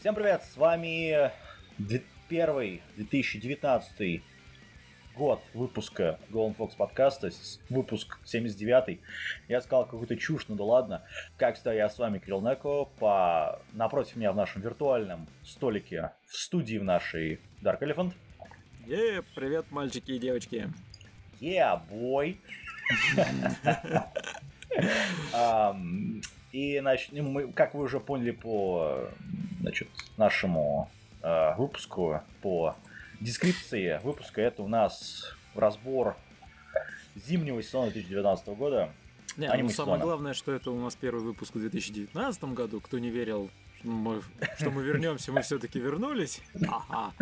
Всем привет, с вами первый 2019 год выпуска Golden Fox подкаста, выпуск 79-й. Я сказал какую-то чушь, ну да ладно. Как всегда, я с вами Кирил Неко, напротив меня в нашем виртуальном столике в студии в нашей Dark Elephant. Привет, мальчики и девочки. Бой. И, значит, мы, как вы уже поняли по, значит, нашему выпуску, по дескрипции выпуска, это у нас разбор зимнего сезона 2019 года. Самое главное, что это у нас первый выпуск в 2019 году. Кто не верил, что мы вернемся, мы все-таки вернулись. Ага.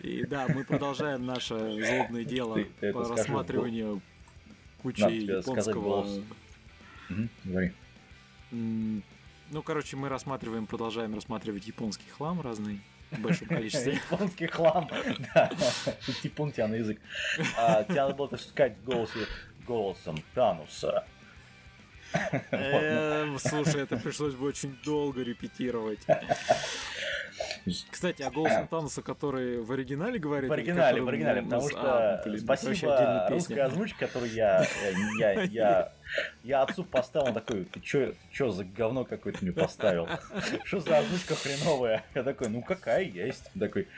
И да, мы продолжаем наше злобное дело по рассматриванию кучи японского... мы продолжаем рассматривать японский хлам разный в большом количестве. Японский хлам, да. Типун тебя на язык. Тебя надо было сказать голосом Таноса. Слушай, это пришлось бы очень долго репетировать. Кстати, о голосе Таноса, который в оригинале говорит? В оригинале, потому что спасибо русской озвучке, которую я отцу поставил, он такой: ты чё за говно какое-то мне поставил? Что за озвучка хреновая? Я такой: ну какая есть? Он такой: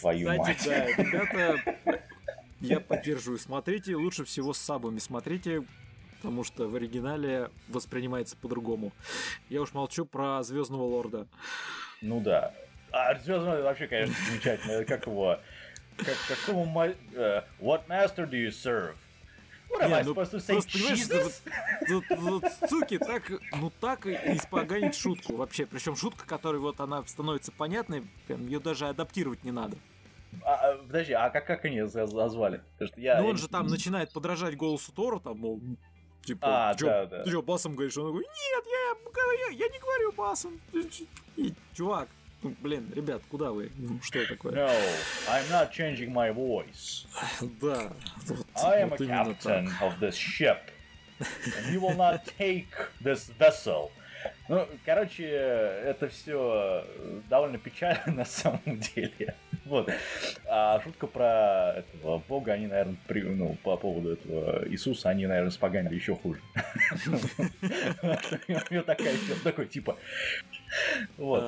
твою мать. Кстати, да, ребята, я поддерживаю. Смотрите, лучше всего с сабами смотрите, потому что в оригинале воспринимается по-другому. Я уж молчу про Звездного Лорда. Ну да. А Звездный Лорд вообще, конечно, замечательно. Как его... What master do you serve? Суки, так испоганить шутку вообще. Причем шутка, которой вот она становится понятной, ее даже адаптировать не надо. Подожди, а как они назвали? Ну он же там начинает подражать голосу Тору, там, мол... Типа, ты чё, басом говоришь? Он такой: нет, я не говорю басом. Чувак, ребят, куда вы? Что это такое? No, I'm not changing my voice. Да. I am a captain of this ship. And you will not take this vessel. Ну, короче, это все довольно печально на самом деле. Вот. А шутка про этого бога, они, наверное, по поводу этого Иисуса, они, наверное, споганили еще хуже. У него такой типа... Вот.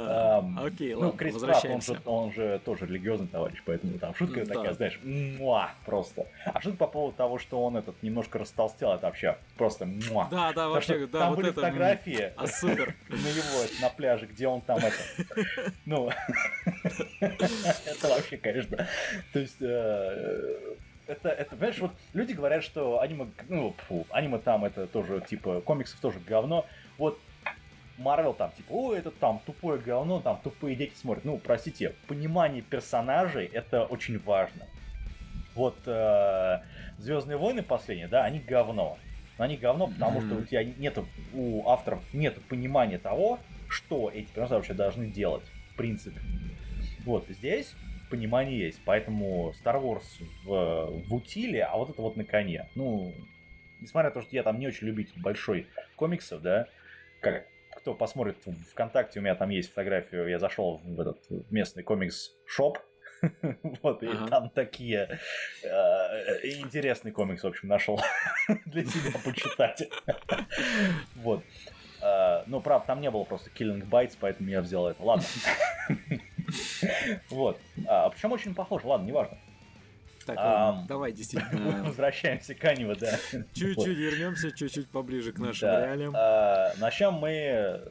Окей, ладно, Крис Пратт, он же тоже религиозный товарищ, поэтому там шутка такая, знаешь, муа, просто. А шутка по поводу того, что он этот немножко растолстел, это вообще просто муа. Да, вообще, да. Там были фотографии на его, на пляже, где он там это... Ну, это вообще, конечно... То есть... Это, понимаешь, вот люди говорят, что аниме там это тоже, типа, комиксов тоже говно. Вот Marvel там, типа, это там тупое говно, там тупые дети смотрят. Ну, простите, понимание персонажей это очень важно. Вот Звездные войны последние, да, они говно. Они говно, потому что у тебя у авторов нет понимания того, что эти персонажи вообще должны делать, в принципе. Вот здесь понимание есть, поэтому Star Wars в утиле, а вот это вот на коне. Ну, несмотря на то, что я там не очень любитель большой комиксов, да, как кто посмотрит ВКонтакте, у меня там есть фотографию, я зашел в этот местный комикс-шоп, вот, и там такие интересный комикс, в общем, нашел для себя почитать. Вот. Но, правда, там не было просто Killing Bites, поэтому я взял это. Ладно. Вот. Причем очень похож, ладно, неважно. Так, давай действительно. Возвращаемся к аниме, да. Чуть-чуть вернемся, чуть-чуть поближе к нашим реалиям. Начнем мы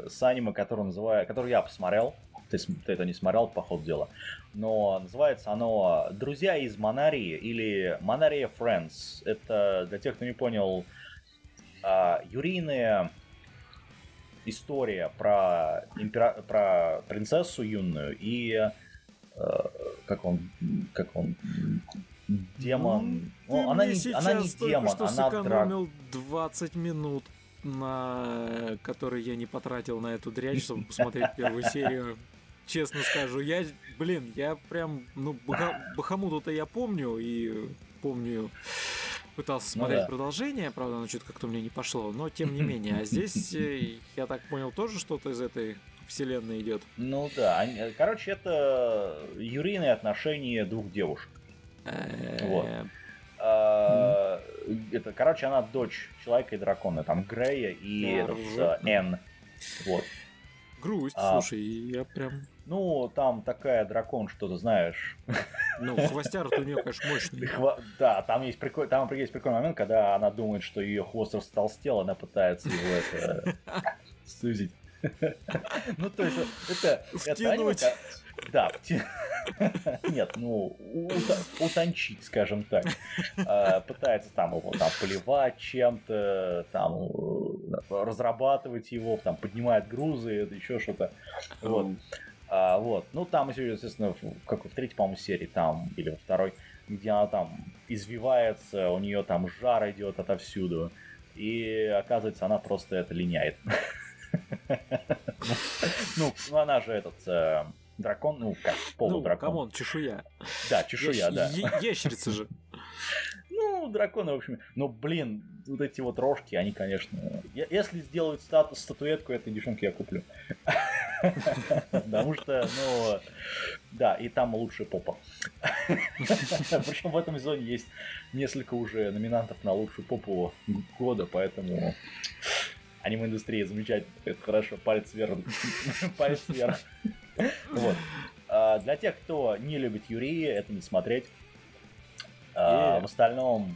с аниме, которое я посмотрел. Ты это не смотрел, по ходу дела. Но называется оно «Друзья из Манарии» или «Manaria Friends». Это, для тех, кто не понял, юрийная история про принцессу юную и... Как он... Демон. Она не демон, она драк. Я сэкономил 20 минут, которые я не потратил на эту дрянь, чтобы посмотреть первую серию. Честно скажу, я прям Бахаму-то я помню, пытался смотреть продолжение, правда, оно что-то как-то мне не пошло, но тем не менее. А здесь, я так понял, тоже что-то из этой вселенной идет. Ну да, короче, это юрийные отношения двух девушек. Вот. Это, короче, она дочь Человека и Дракона, там Грэя и Энн. Вот. Грусть, слушай, я прям... Ну, там такая дракон, что ты знаешь. Ну, хвостяр у нее, конечно, мощный. Да, там есть прикольный момент, когда она думает, что ее хвост растолстел, она пытается его сузить. Ну, то есть, это... Втянуть. Да, нет, ну, утончить, скажем так. Пытается там его поливать чем-то, там разрабатывать его, там поднимает грузы, еще что-то. Вот. Ну, там, естественно, как в третьей, по-моему, серии, там, или во второй, где она там извивается, у нее там жар идет отовсюду. И оказывается, она просто это линяет. Ну, она же этот... Дракон, ну как, полудракон. Ну, камон, чешуя. Да, чешуя, да. Ящерица же. Ну, драконы, в общем. Но, блин, вот эти вот рожки, они, конечно... Если сделают статуэтку этой девчонки, я куплю. Потому что, ну... Да, и там лучшая попа. Причем в этом сезоне есть несколько уже номинантов на лучшую попу года, поэтому... Аниме-индустрия замечательно. Это хорошо. Палец вверх. Палец вверх. Вот. Для тех, кто не любит Юрии, это не смотреть. В остальном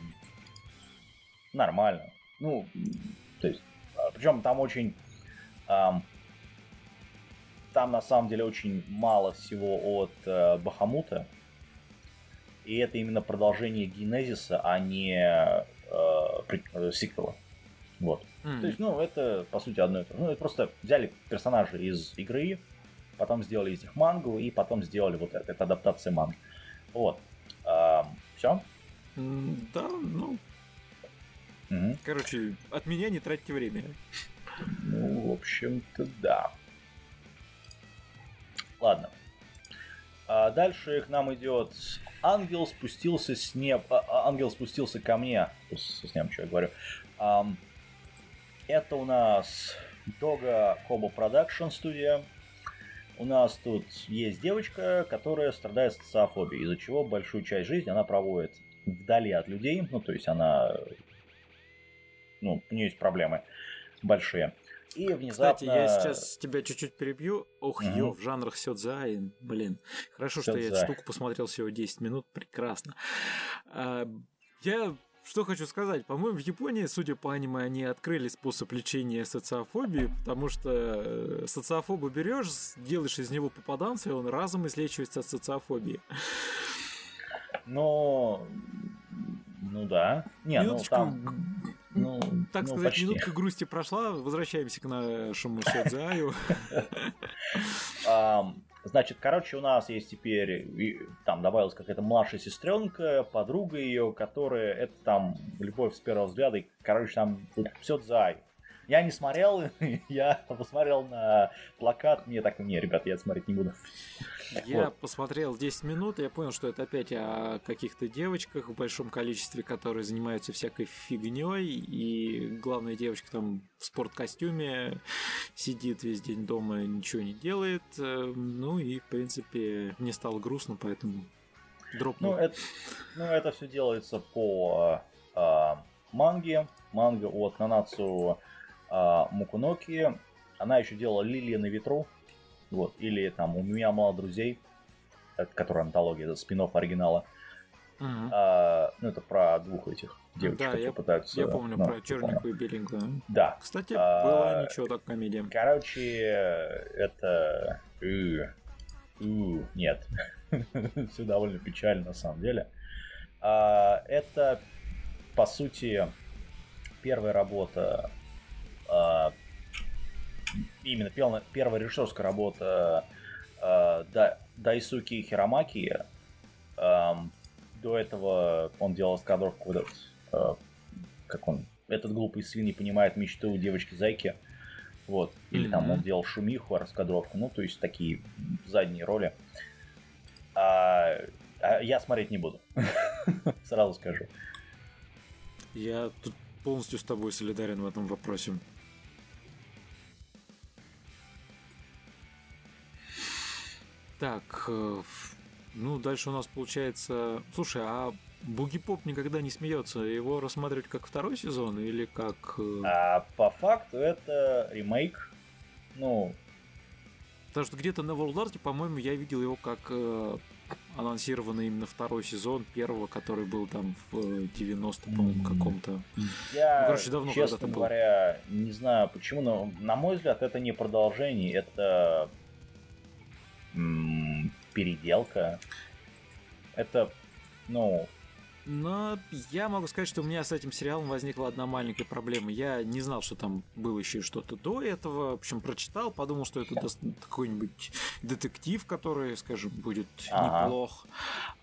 нормально. Ну, то есть, причем там очень, там на самом деле очень мало всего от Бахамута, и это именно продолжение Генезиса, а не сиквела. Вот. То есть, ну, это по сути одно и то же. Ну, это просто взяли персонажа из игры. Потом сделали из них мангу, и потом сделали вот это адаптация манги. Вот. Все? Да, ну... Угу. Короче, от меня не тратьте время. Ну, в общем-то, да. Ладно. Дальше к нам идет... Ангел спустился с неба... Ангел спустился ко мне. С ним, что я говорю. Это у нас Dogo Kobo Production студия. У нас тут есть девочка, которая страдает социофобией, из-за чего большую часть жизни она проводит вдали от людей. Ну, то есть она... Ну, у нее есть проблемы большие. И внезапно... Кстати, я сейчас тебя чуть-чуть перебью. Ох, в жанрах Сёдзё Аю, блин. Хорошо, что я эту штуку посмотрел всего 10 минут. Прекрасно. Я... Что хочу сказать, по-моему, в Японии, судя по аниме, они открыли способ лечения социофобии, потому что социофоба берешь, делаешь из него попаданца, и он разом излечивается от социофобии. Но... Ну да. Не, минуточку... Ну, так сказать, почти. Минутка грусти прошла, возвращаемся к нашему Сёдзё Аю. Значит, короче, у нас есть теперь, там добавилась какая-то младшая сестренка, подруга ее, которая, это там любовь с первого взгляда, и, короче, там Сёдзё Аю. Я не смотрел, я посмотрел на плакат, мне так, не, ребят, я это смотреть не буду. Я посмотрел 10 минут, и я понял, что это опять о каких-то девочках в большом количестве, которые занимаются всякой фигней, и главная девочка там в спорткостюме сидит весь день дома, ничего не делает, ну и, в принципе, мне стало грустно, поэтому дропнул. Ну, это все делается по манге, манга от Нанатсу Мукуноки. Она еще делала «Лилия на ветру». Вот. Или там «У меня мало друзей», это, которая антология, это спин-офф оригинала. Uh-huh. Ну, это про двух этих девочек, да, которые пытаются... я помню, про черненькую и беленькую. Да. Кстати, была ничего так комедия. Короче, это... Нет. Все довольно печально, на самом деле. Это, по сути, первая работа... Именно первая режиссерская работа Дайсуки Хиромаки. До этого он делал скадровку, как он, этот глупый свин не понимает мечту девочки Зайки. Вот. Или там он делал шумиху, раскадровку. Ну, то есть такие задние роли. Я смотреть не буду. Сразу скажу. Я тут полностью с тобой солидарен в этом вопросе. Так, ну дальше у нас получается... Слушай, а Boogie Pop никогда не смеется. Его рассматривать как второй сезон или как... А по факту это ремейк. Ну... Потому что где-то на World of Arts, по-моему, я видел его как анонсированный именно второй сезон первого, который был там в 90-м, по-моему, каком-то. Я, давно, честно говоря, не знаю почему, но на мой взгляд это не продолжение, это переделка. Это, ну... Но я могу сказать, что у меня с этим сериалом возникла одна маленькая проблема. Я не знал, что там было еще что-то до этого. В общем, прочитал, подумал, что это какой-нибудь детектив, который, скажем, будет неплох.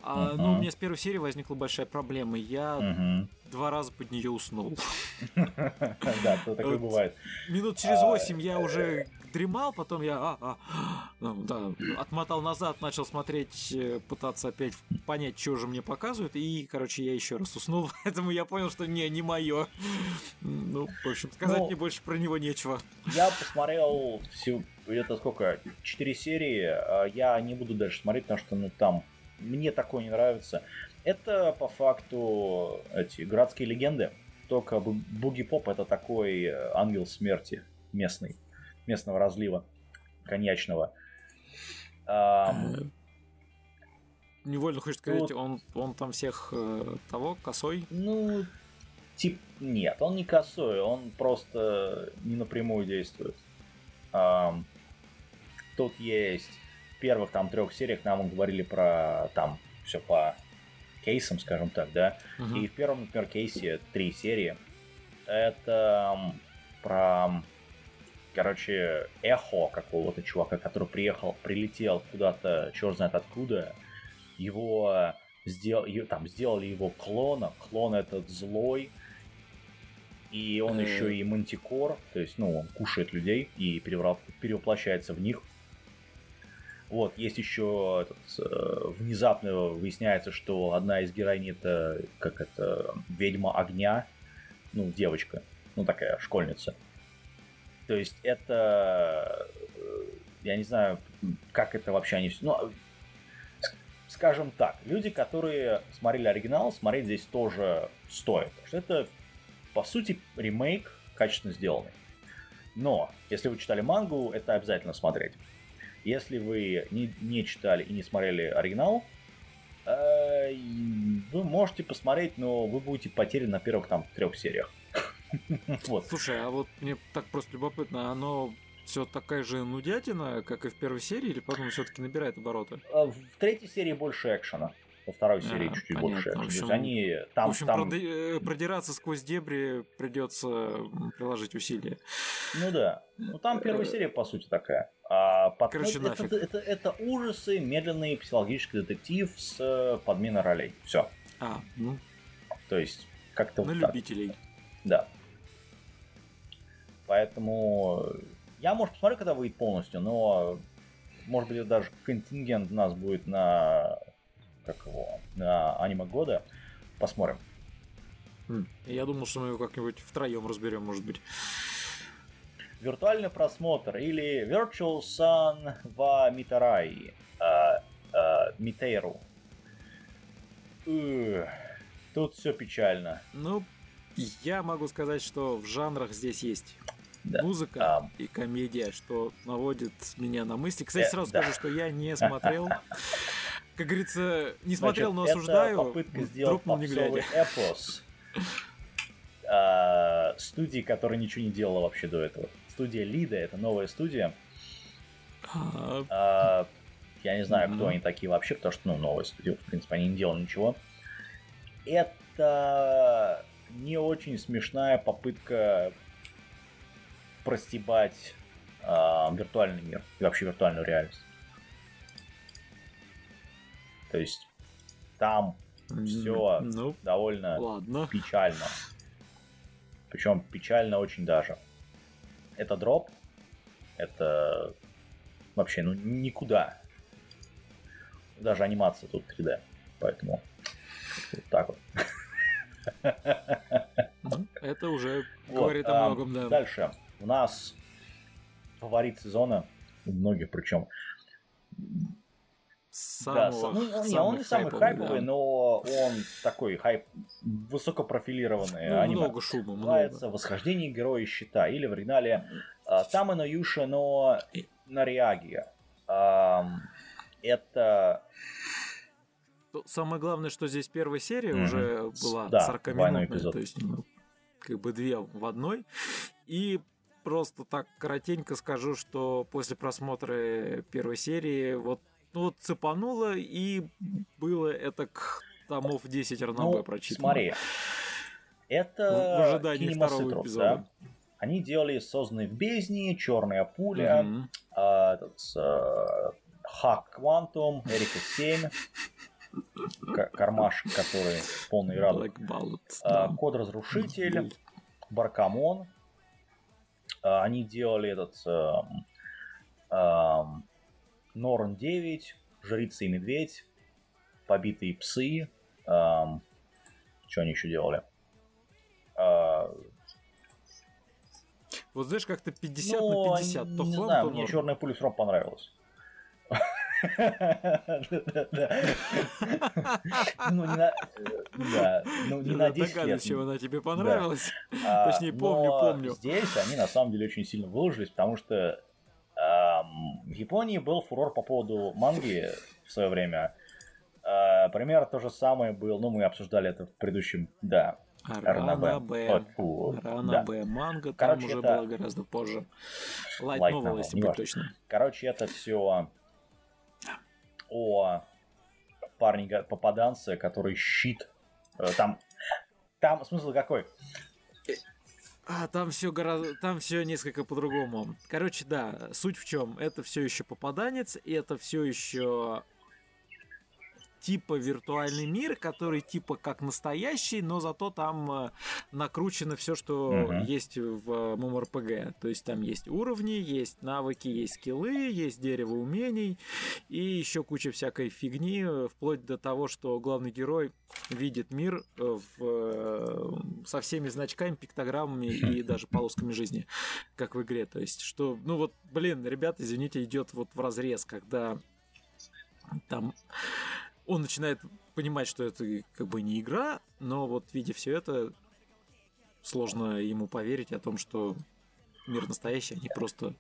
Но у меня с первой серии возникла большая проблема. Я 2 раза под нее уснул. Да, такое бывает. Минут через 8 я уже дремал, потом я отмотал назад, начал смотреть, пытаться опять понять, что же мне показывают, и, короче, я еще раз уснул, поэтому я понял, что не мое. Ну, в общем, сказать мне больше про него нечего. Я посмотрел всего, это сколько, 4 серии, я не буду дальше смотреть, потому что, ну, там, мне такое не нравится. Это, по факту, эти городские легенды, только Boogie Pop — это такой ангел смерти местный. Местного разлива коньячного. Невольно хочешь сказать, он там всех того, косой? Ну, нет, он не косой, он просто не напрямую действует. Тут есть в первых там 3 сериях нам говорили про там все по кейсам, скажем так, да? И в первом, например, кейсе 3 серии. Это про... Короче, эхо какого-то чувака, который прилетел куда-то, черт знает откуда. Его сделали его клоном. Клон этот злой. И он еще и мантикор. То есть, ну, он кушает людей и перевоплощается в них. Вот, есть еще внезапно выясняется, что одна из героинь — это как это ведьма огня. Ну, девочка. Ну, такая школьница. То есть это... Я не знаю, как это вообще они... Ну, скажем так, люди, которые смотрели оригинал, смотреть здесь тоже стоит. Потому что это, по сути, ремейк, качественно сделанный. Но, если вы читали мангу, это обязательно смотреть. Если вы не читали и не смотрели оригинал, вы можете посмотреть, но вы будете потеряны на первых там 3 сериях. Вот. Слушай, а вот мне так просто любопытно, оно все такая же нудятина, как и в первой серии, или потом все-таки набирает обороты? В 3-й серии больше экшена, во 2-й серии чуть-чуть больше экшена. В общем, они там, продираться сквозь дебри придется приложить усилия. Ну да. Ну там первая серия, по сути, такая. А потом... Короче, нафиг. Это ужасы, медленный психологический детектив с подменой ролей. Все. То есть, как-то вот так. На любителей. Да. Поэтому я, может, посмотрю, когда выйдет полностью, но, может быть, даже контингент у нас будет на аниме года. Посмотрим. Я думал, что мы его как-нибудь втроем разберем, может быть. Виртуальный просмотр или Virtual Sun wa Mitarai Miteiru. Тут все печально. Ну, я могу сказать, что в жанрах здесь есть музыка и комедия, что наводит меня на мысли. Кстати, сразу скажу, что я не смотрел. Как говорится, не смотрел, но осуждаю. Это попытка сделать попсовый эпос студии, которая ничего не делала вообще до этого. Студия Лида, это новая студия. Я не знаю, кто они такие вообще, потому что, ну, новая студия, в принципе, они не делали ничего. Это... не очень смешная попытка простебать виртуальный мир и вообще виртуальную реальность. То есть там все довольно печально. Причем печально очень даже. Это дроп. Это вообще ну никуда. Даже анимация тут 3D. Поэтому вот так вот. Это уже говорит о многом, да. Дальше. У нас фаворит сезона, у многих причем. Он не самый хайповый, но он такой хайп, высокопрофилированный. Много шума, называется «Восхождение героя щита» или в оригинале «Тамэно Юши но Нариаги». Это... Самое главное, что здесь первая серия уже была 40-минутная, то есть как бы две в одной. И просто так коротенько скажу, что после просмотра первой серии вот цепануло, и было это к томов 10 ранобэ прочитано. Смотри, это в ожидании второго эпизода. Да? Они делали «Созданные в бездне», «Черная пуля», «Хак Квантум», «Эрика 7», «Кармашек», который полный радуг, «Код Разрушитель», «Баркамон». Они делали Норн 9, «Жрица и медведь», «Побитые псы». Что они еще делали? Знаешь, как-то 50 на 50. Не знаю, мне «Черная пуля» все равно понравилась. Не на 10 лет. Чего она тебе понравилась. Точнее, помню. Здесь они на самом деле очень сильно выложились, потому что в Японии был фурор по поводу манги в свое время. Пример то же самое был, мы обсуждали это в предыдущем, да. Ранобэ. Манга там уже было гораздо позже. Лайт новелла, если быть точно. Короче, это все о парне-попаданце, который щит. Там смысл какой? Там все несколько по-другому. Короче, да, суть в чем? Это все еще попаданец, и это все еще типа виртуальный мир, который типа как настоящий, но зато там накручено все, что есть в MMORPG. То есть там есть уровни, есть навыки, есть скиллы, есть дерево умений и еще куча всякой фигни, вплоть до того, что главный герой видит мир со всеми значками, пиктограммами и даже полосками жизни, как в игре. То есть, что, ребята, извините, идет в разрез, когда там он начинает понимать, что это как бы не игра, но видя все это, сложно ему поверить о том, что мир настоящий, а не просто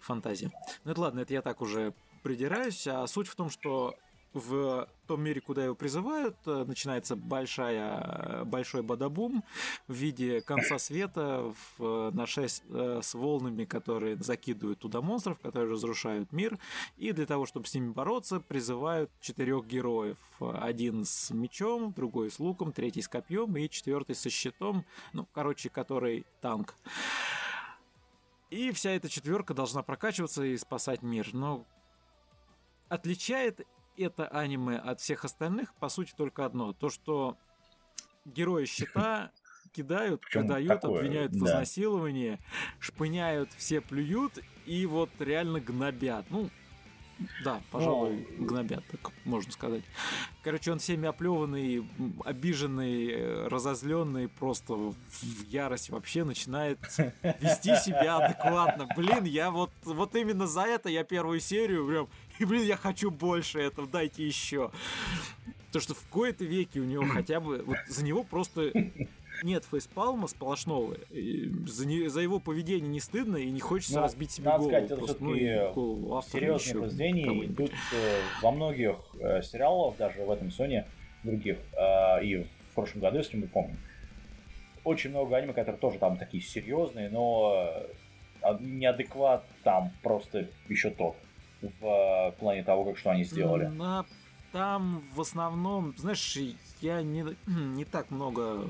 фантазия. Это ладно, это я так уже придираюсь. А суть в том, что в том мире, куда его призывают, начинается большой бадабум в виде конца света с волнами, которые закидывают туда монстров, которые разрушают мир. И для того, чтобы с ними бороться, призывают 4 героев. Один с мечом, другой с луком, третий с копьем и 4-й со щитом, который танк. И вся эта 4 должна прокачиваться и спасать мир. Но отличает это аниме от всех остальных по сути только одно. То, что герои щита кидают, продают, обвиняют в изнасиловании, шпыняют, все плюют и реально гнобят. Да, пожалуй, гнобят, так можно сказать. Короче, он всеми оплеванный, обиженный, разозленный, просто в ярости вообще начинает вести себя адекватно. Я вот именно за это я первую серию прям... И, я хочу больше этого, дайте еще. То, что в кои-то веки у него хотя бы... за него просто нет фейспалма сплошного. За его поведение не стыдно и не хочется разбить себе голову. Надо сказать, просто, серьезные произведения идут во многих сериалах, даже в этом сезоне, других, и в прошлом году, если мы помним. Очень много аниме, которые тоже там такие серьезные, но неадекват там просто еще топ. В плане того, как что они сделали. Там в основном, знаешь, я не так много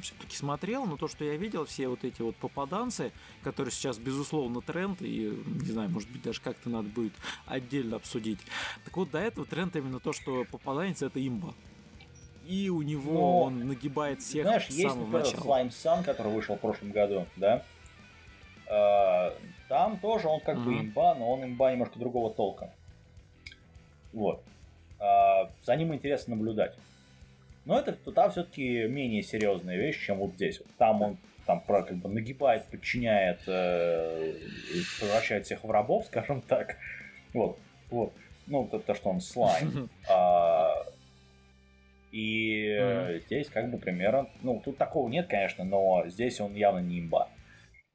все-таки смотрел, но то, что я видел, все эти попаданцы, которые сейчас, безусловно, тренд, и, не знаю, может быть, даже как-то надо будет отдельно обсудить. Так до этого тренд именно то, что попаданец — это имба. И у него он нагибает всех с самого начала. Знаешь, есть Slime Sun, который вышел в прошлом году, да? Там тоже он как бы имба, но он имба немножко другого толка. За ним интересно наблюдать. Но это туда все-таки менее серьезная вещь, чем вот здесь. Там он там как бы нагибает, подчиняет, превращает всех в рабов, скажем так. Вот, вот. Ну, вот это то, что он слайм. И здесь как бы примерно... Ну, тут такого нет, конечно, но здесь он явно не имба.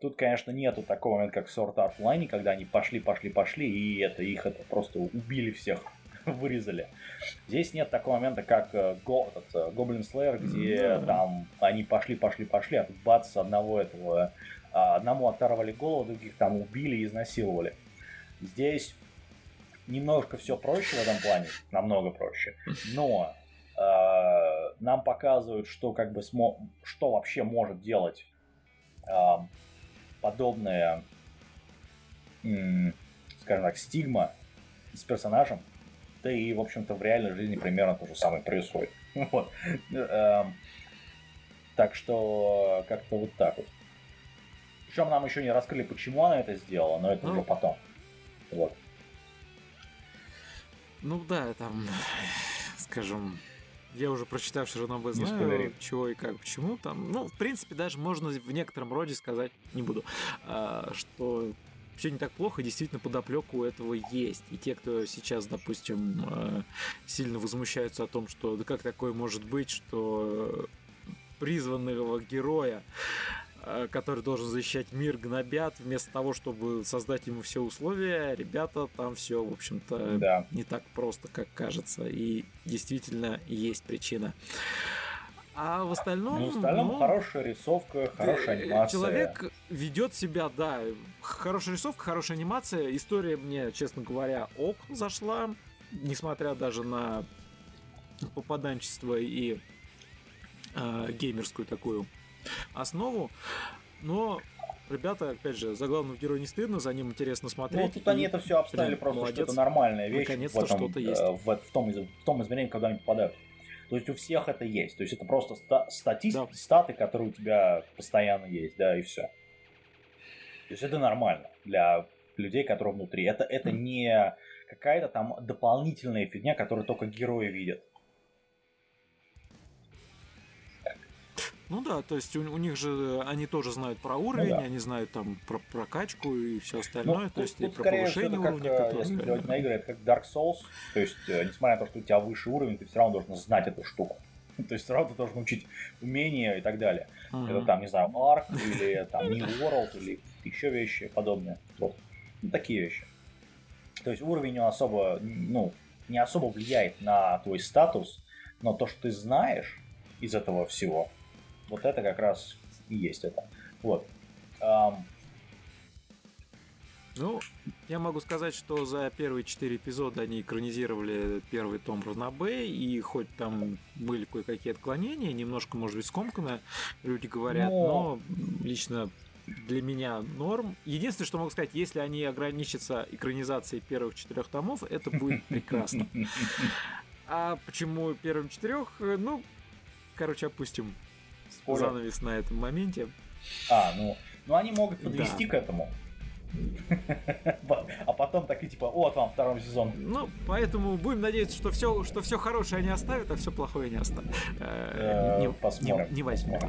Тут, конечно, нету такого момента, как в Sword Art Online, когда они пошли, и их просто убили всех, вырезали. Здесь нет такого момента, как Goblin Slayer, где там они пошли, а тут бац, одному оторвали голову, других там убили и изнасиловали. Здесь немножко все проще в этом плане, намного проще, но нам показывают, что как бы что вообще может делать подобная, скажем так, стигма с персонажем, да и, в общем-то, в реальной жизни примерно то же самое происходит. Вот. Так что как-то вот так вот. Причем нам еще не раскрыли, почему она это сделала, но это уже потом. Вот. Ну да, там, скажем... Я уже прочитав, все равно бы знаю, чего и как, почему там. Ну, в принципе, даже можно в некотором роде сказать, не буду, что все не так плохо, действительно подоплека у этого есть. И те, кто сейчас, допустим, сильно возмущаются о том, что да как такое может быть, что призванного героя, который должен защищать мир, гнобят, вместо того, чтобы создать ему все условия, ребята, там все, в общем-то, не так просто, как кажется. И действительно есть причина. А в остальном... хорошая рисовка, хорошая анимация. Человек ведет себя, да, хорошая рисовка, хорошая анимация. История мне, честно говоря, зашла, несмотря даже на попаданчество и геймерскую такую основу, но ребята, опять же, за главного героя не стыдно, за ним интересно смотреть. Ну, тут они это все обставили просто, молодец, что это нормальная вещь. Наконец-то что-то есть. В том измерении, когда они попадают. То есть у всех это есть. То есть это просто статы, которые у тебя постоянно есть, да, и все. То есть это нормально для людей, которые внутри. Это не какая-то там дополнительная фигня, которую только герои видят. Ну да, то есть у них же, они тоже знают про уровень, они знают там про прокачку и все остальное, то есть и про повышение уровня. Если делать на игры, это как Dark Souls, то есть несмотря на то, что у тебя выше уровень, ты все равно должен знать эту штуку. То есть все равно ты должен учить умения и так далее. Это там, не знаю, Арк или там New World или еще вещи подобные. Вот. Ну, такие вещи. То есть уровень не особо влияет на твой статус, но то, что ты знаешь из этого всего, вот это как раз и есть это. Вот. Ну, я могу сказать, что за первые 4 эпизода они экранизировали первый том Ранобэ, и хоть там были кое-какие отклонения, немножко, может быть, скомканно, люди говорят, но лично для меня норм. Единственное, что могу сказать, если они ограничатся экранизацией первых 4 томов, это будет прекрасно. А почему первым 4? Ну, короче, опустим занавес на этом моменте. Ну они могут подвести к этому. А потом такие типа, вот вам второй сезон. Ну, поэтому будем надеяться, что все хорошее они оставят, а все плохое не оставят. Посмотрим. Не возьмем.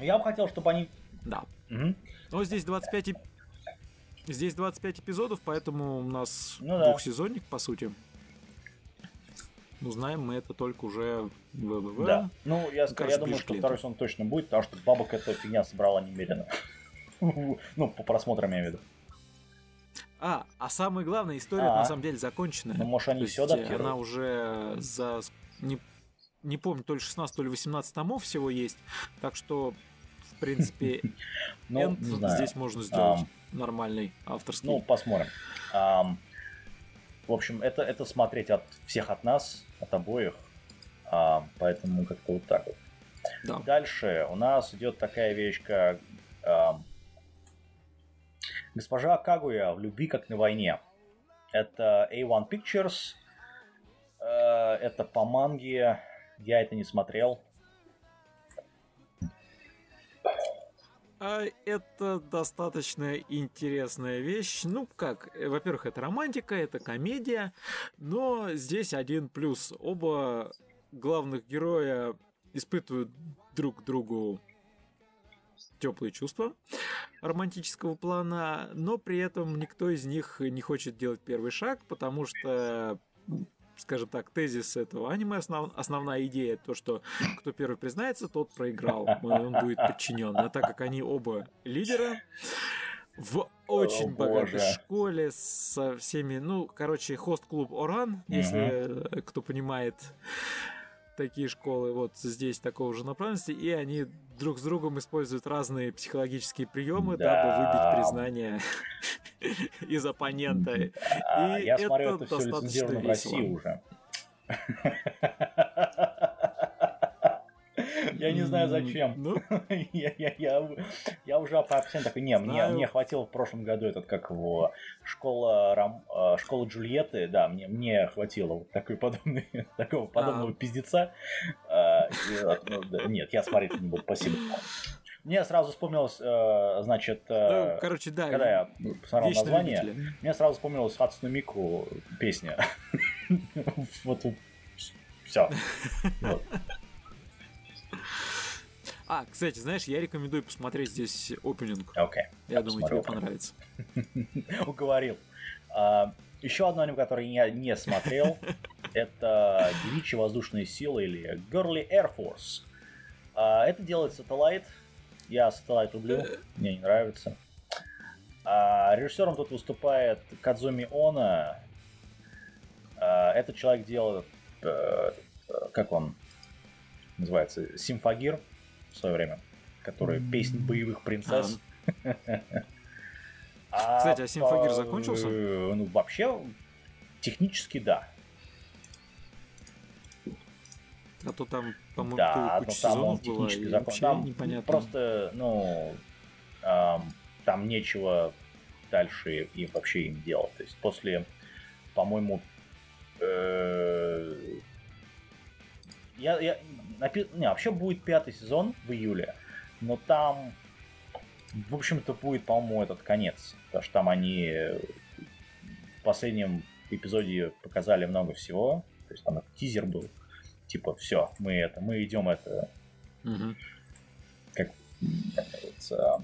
Я бы хотел, чтобы они... Да. Но здесь 25 эпизодов, поэтому у нас двухсезонник, по сути. Ну, знаем мы это только уже в... Да. Ну, я думаю, что второй сон точно будет, потому что бабок эта фигня собрала немедленно. Ну, по просмотрам я имею в виду. А самое главное, история на самом деле законченная. Ну, может, они все адаптируют. Она уже за... Не помню, то ли 16, то ли 18 томов всего есть. Так что, в принципе, энд здесь можно сделать нормальный авторский. Ну, посмотрим. В общем, это смотреть от всех, от нас, от обоих, поэтому как-то вот так вот. Да. Дальше у нас идет такая вещь, как «Госпожа Кагуя в любви, как на войне». Это A1 Pictures, это по манге, я это не смотрел. Это достаточно интересная вещь. Ну как, во-первых, это романтика, это комедия, но здесь один плюс. Оба главных героя испытывают друг к другу теплые чувства романтического плана, но при этом никто из них не хочет делать первый шаг, потому что, скажем так, тезис этого аниме, основная идея, то, что кто первый признается, тот проиграл, он будет подчинен. А так как они оба лидера в очень богатой школе со всеми, ну, короче, хост-клуб Оран, если кто понимает такие школы, вот здесь такого же направленности, и они друг с другом используют разные психологические приемы, дабы выбить признание из оппонента. И я смотрю, это все лицензировано в России уже. Я не знаю, зачем. Я уже по всем такой... Не, мне хватило в прошлом году этот, как его, школа Джульетты. Да, мне хватило вот такого подобного пиздеца. Нет, я смотреть не буду, спасибо. Мне сразу вспомнилось, значит... Короче, да. Когда я посмотрел название, мне сразу вспомнилась Хацуну Мику песня. Вот все. А, кстати, знаешь, я рекомендую посмотреть здесь опенинг. Окей. Я думаю, тебе понравится. Уговорил. Еще одно аниме, которое я не смотрел, это «Девичьи воздушные силы» или «Girly Air Force». Это делает Satellite. Я Satellite люблю, мне не нравится. Режиссером тут выступает Кадзуми Оно. Этот человек делает... Как он называется? Симфагир в свое время, который песни боевых принцесс. Кстати, а Симфагир закончился? Ну, вообще, технически, да. А то там, по-моему, куча сезонов было, и вообще непонятно. Просто, там нечего дальше и вообще им делать. То есть после, по-моему, вообще будет 5-й сезон в июле, но там, в общем-то, будет, по-моему, этот конец. Потому что там они в последнем эпизоде показали много всего. То есть там этот тизер был. Типа, все, мы идем это... Угу.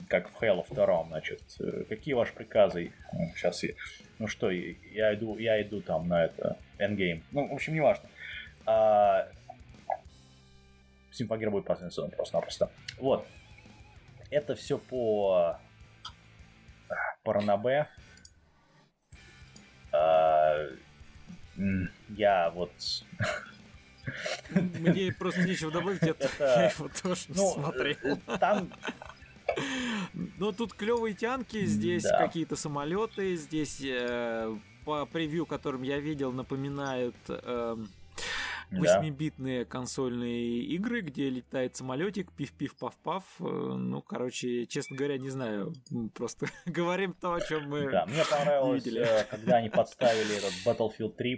Как в Halo 2, значит. Какие ваши приказы? Сейчас я... Ну что, я иду там на это... Endgame. Ну, в общем, не важно. Симфагир будет последний сезон просто-напросто. Вот. Это все по ранобэ. Я вот... Мне просто нечего добавить, я его тоже не смотрел. Но тут клевые тянки, здесь какие-то самолеты, здесь по превью, которым я видел, напоминают... 8-битные консольные игры, где летает самолетик, пиф-пиф-паф-паф. Ну, короче, честно говоря, не знаю. Просто говорим то, о чем мы. Да, мне понравилось, когда они подставили этот Battlefield 3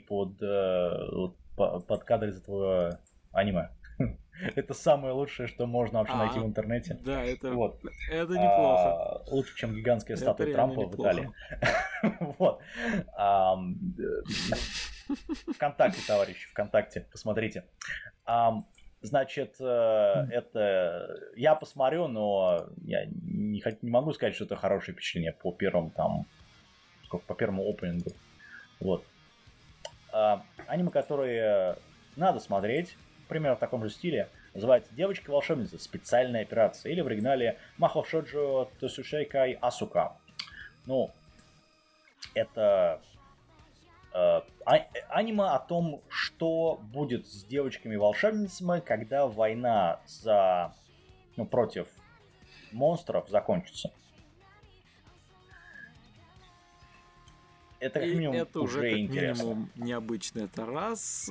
под кадры из этого аниме. Это самое лучшее, что можно вообще найти в интернете. Да, это неплохо. Лучше, чем гигантские статуи Трампа в Италии. Вот. ВКонтакте, товарищи, ВКонтакте, посмотрите. Значит, это я посмотрю, но я не могу сказать, что это хорошее впечатление по первому опенингу. Вот. Аниме, которое надо смотреть, примерно в таком же стиле, называется «Девочки-волшебницы. Специальная операция» или в оригинале «Махо Шоджо Тосушейкай Асука». Ну, это... аниме о том, что будет с девочками-волшебницами, когда война против монстров закончится. Это как минимум это уже интересно. Минимум необычно, это раз.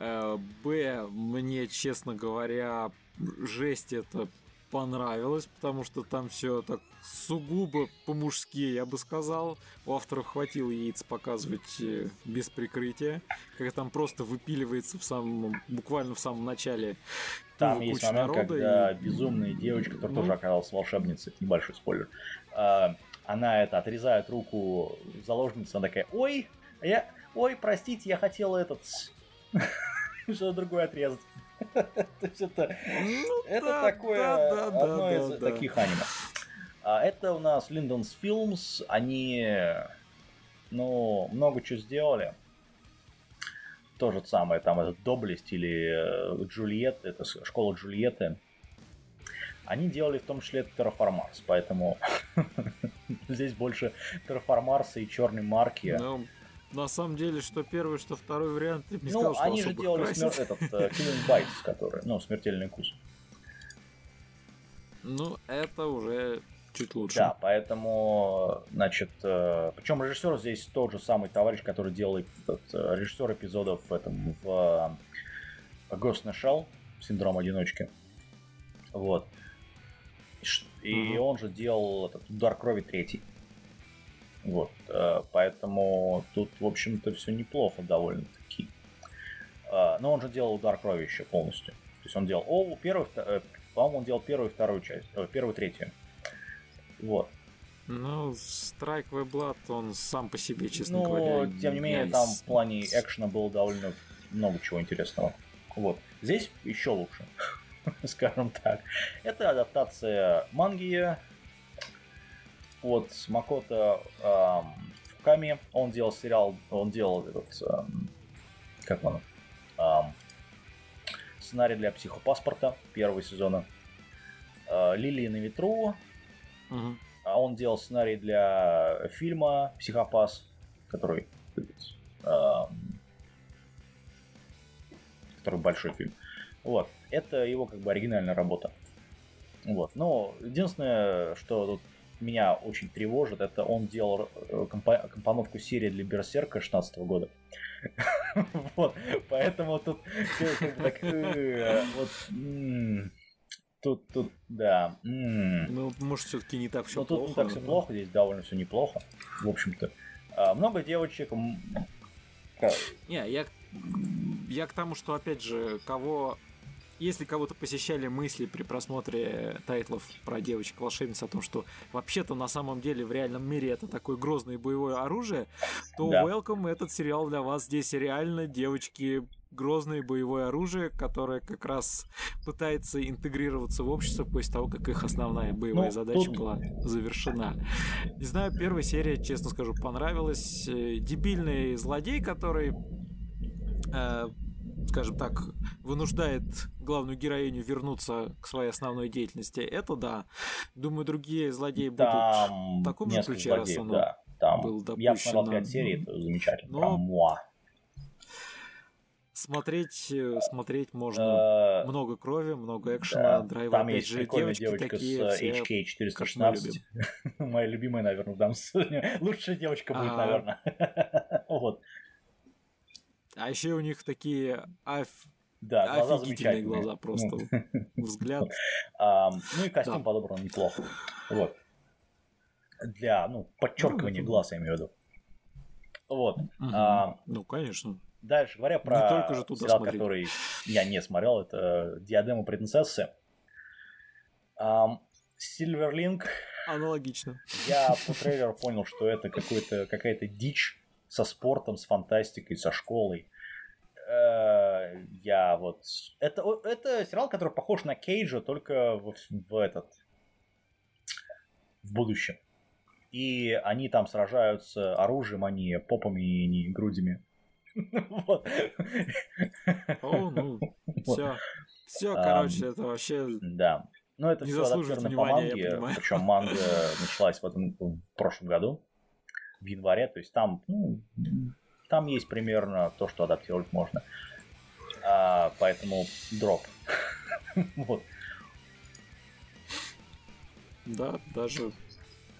Б, мне, честно говоря, жесть это понравилось, потому что там все так сугубо по-мужски, я бы сказал. У авторов хватило яиц показывать без прикрытия, как там просто выпиливается буквально в самом начале. Там есть момент, когда безумная девочка, которая тоже оказалась волшебницей, это небольшой спойлер, она это отрезает руку заложницы, она такая: ой, простите, я хотела этот... что-то другое отрезать. Это такое одно из таких аниме. А это у нас Линдонс Филмс. Они, много чего сделали. То же самое, там, это «Доблесть» или «Джульетт», это «Школа Джульетты». Они делали в том числе «Тераформарс», поэтому здесь больше «Тераформарса» и «Черной марки». Ну, на самом деле, что первый, что второй вариант, ты бы не сказал, что особо красит. Ну, они же делали этот «Killing Bites», который, «Смертельный кус». Ну, это уже чуть лучше. Да, поэтому, причем режиссер здесь тот же самый товарищ, который делает режиссер эпизодов в Ghost in the Shell, синдром одиночки. Вот. И он же делал «Удар крови 3». Вот. Поэтому тут, в общем-то, все неплохо довольно-таки. Но он же делал «Удар крови» еще полностью. То есть он делал по-моему, он делал первую и вторую часть. Первую и третью. Вот. Ну, Strike the Blood, он сам по себе, честно говоря. Ну, тем не менее, там в плане экшена было довольно много чего интересного. Вот. Здесь еще лучше, скажем так. Это адаптация манги от Макото Фуками. Он делал сериал, он делал сценарий для психопаспорта первого сезона. Лилия на ветру. А он делал сценарий для фильма «Психопас», который большой фильм. Вот. Это его оригинальная работа. Вот. Но единственное, что тут меня очень тревожит, это он делал компоновку серии для «Берсерка» 16 года. Вот. Поэтому тут все как бы так... Тут, да. Ну, может, все-таки не так все плохо. Тут не так все плохо, здесь довольно все неплохо. В общем-то. Много девочек. Не, я к тому, что, опять же, если кого-то посещали мысли при просмотре тайтлов про девочек-волшебниц о том, что вообще-то на самом деле в реальном мире это такое грозное боевое оружие, то да. Welcome, этот сериал для вас. Здесь реально девочки... Грозное боевое оружие, которое как раз пытается интегрироваться в общество после того, как их основная боевая задача была завершена. Не знаю, первая серия, честно скажу, понравилась. Дебильный злодей, который, скажем так, вынуждает главную героиню вернуться к своей основной деятельности. Это да. Думаю, другие злодеи будут в таком же ключе, раз оно было допущено. Я смотрел 5 серий, это замечательно. Смотреть можно. Много крови, много экшена, драйва. Там есть прикольная девочка с HK416. Моя любимая, наверное, там лучшая девочка будет, наверное. Вот. А еще у них такие офигительные глаза просто. Взгляд. Ну и костюм подобран неплохо. Вот. Для подчеркивания глаз, я имею в виду. Вот. Ну, конечно. Дальше, говоря про сериал, который я не смотрел, это «Диадема принцессы». «Сильверлинг». Аналогично. Я по трейлеру понял, что это какая-то дичь со спортом, с фантастикой, со школой. Это сериал, который похож на Кейджа, только в будущем. И они там сражаются оружием, а не попами и не грудями. Вот. Все, это вообще. Да. Но это все адаптировано по манге. Причем манга началась в прошлом году, в январе. То есть там есть примерно то, что адаптировать можно. Поэтому дроп. Вот. Да, даже.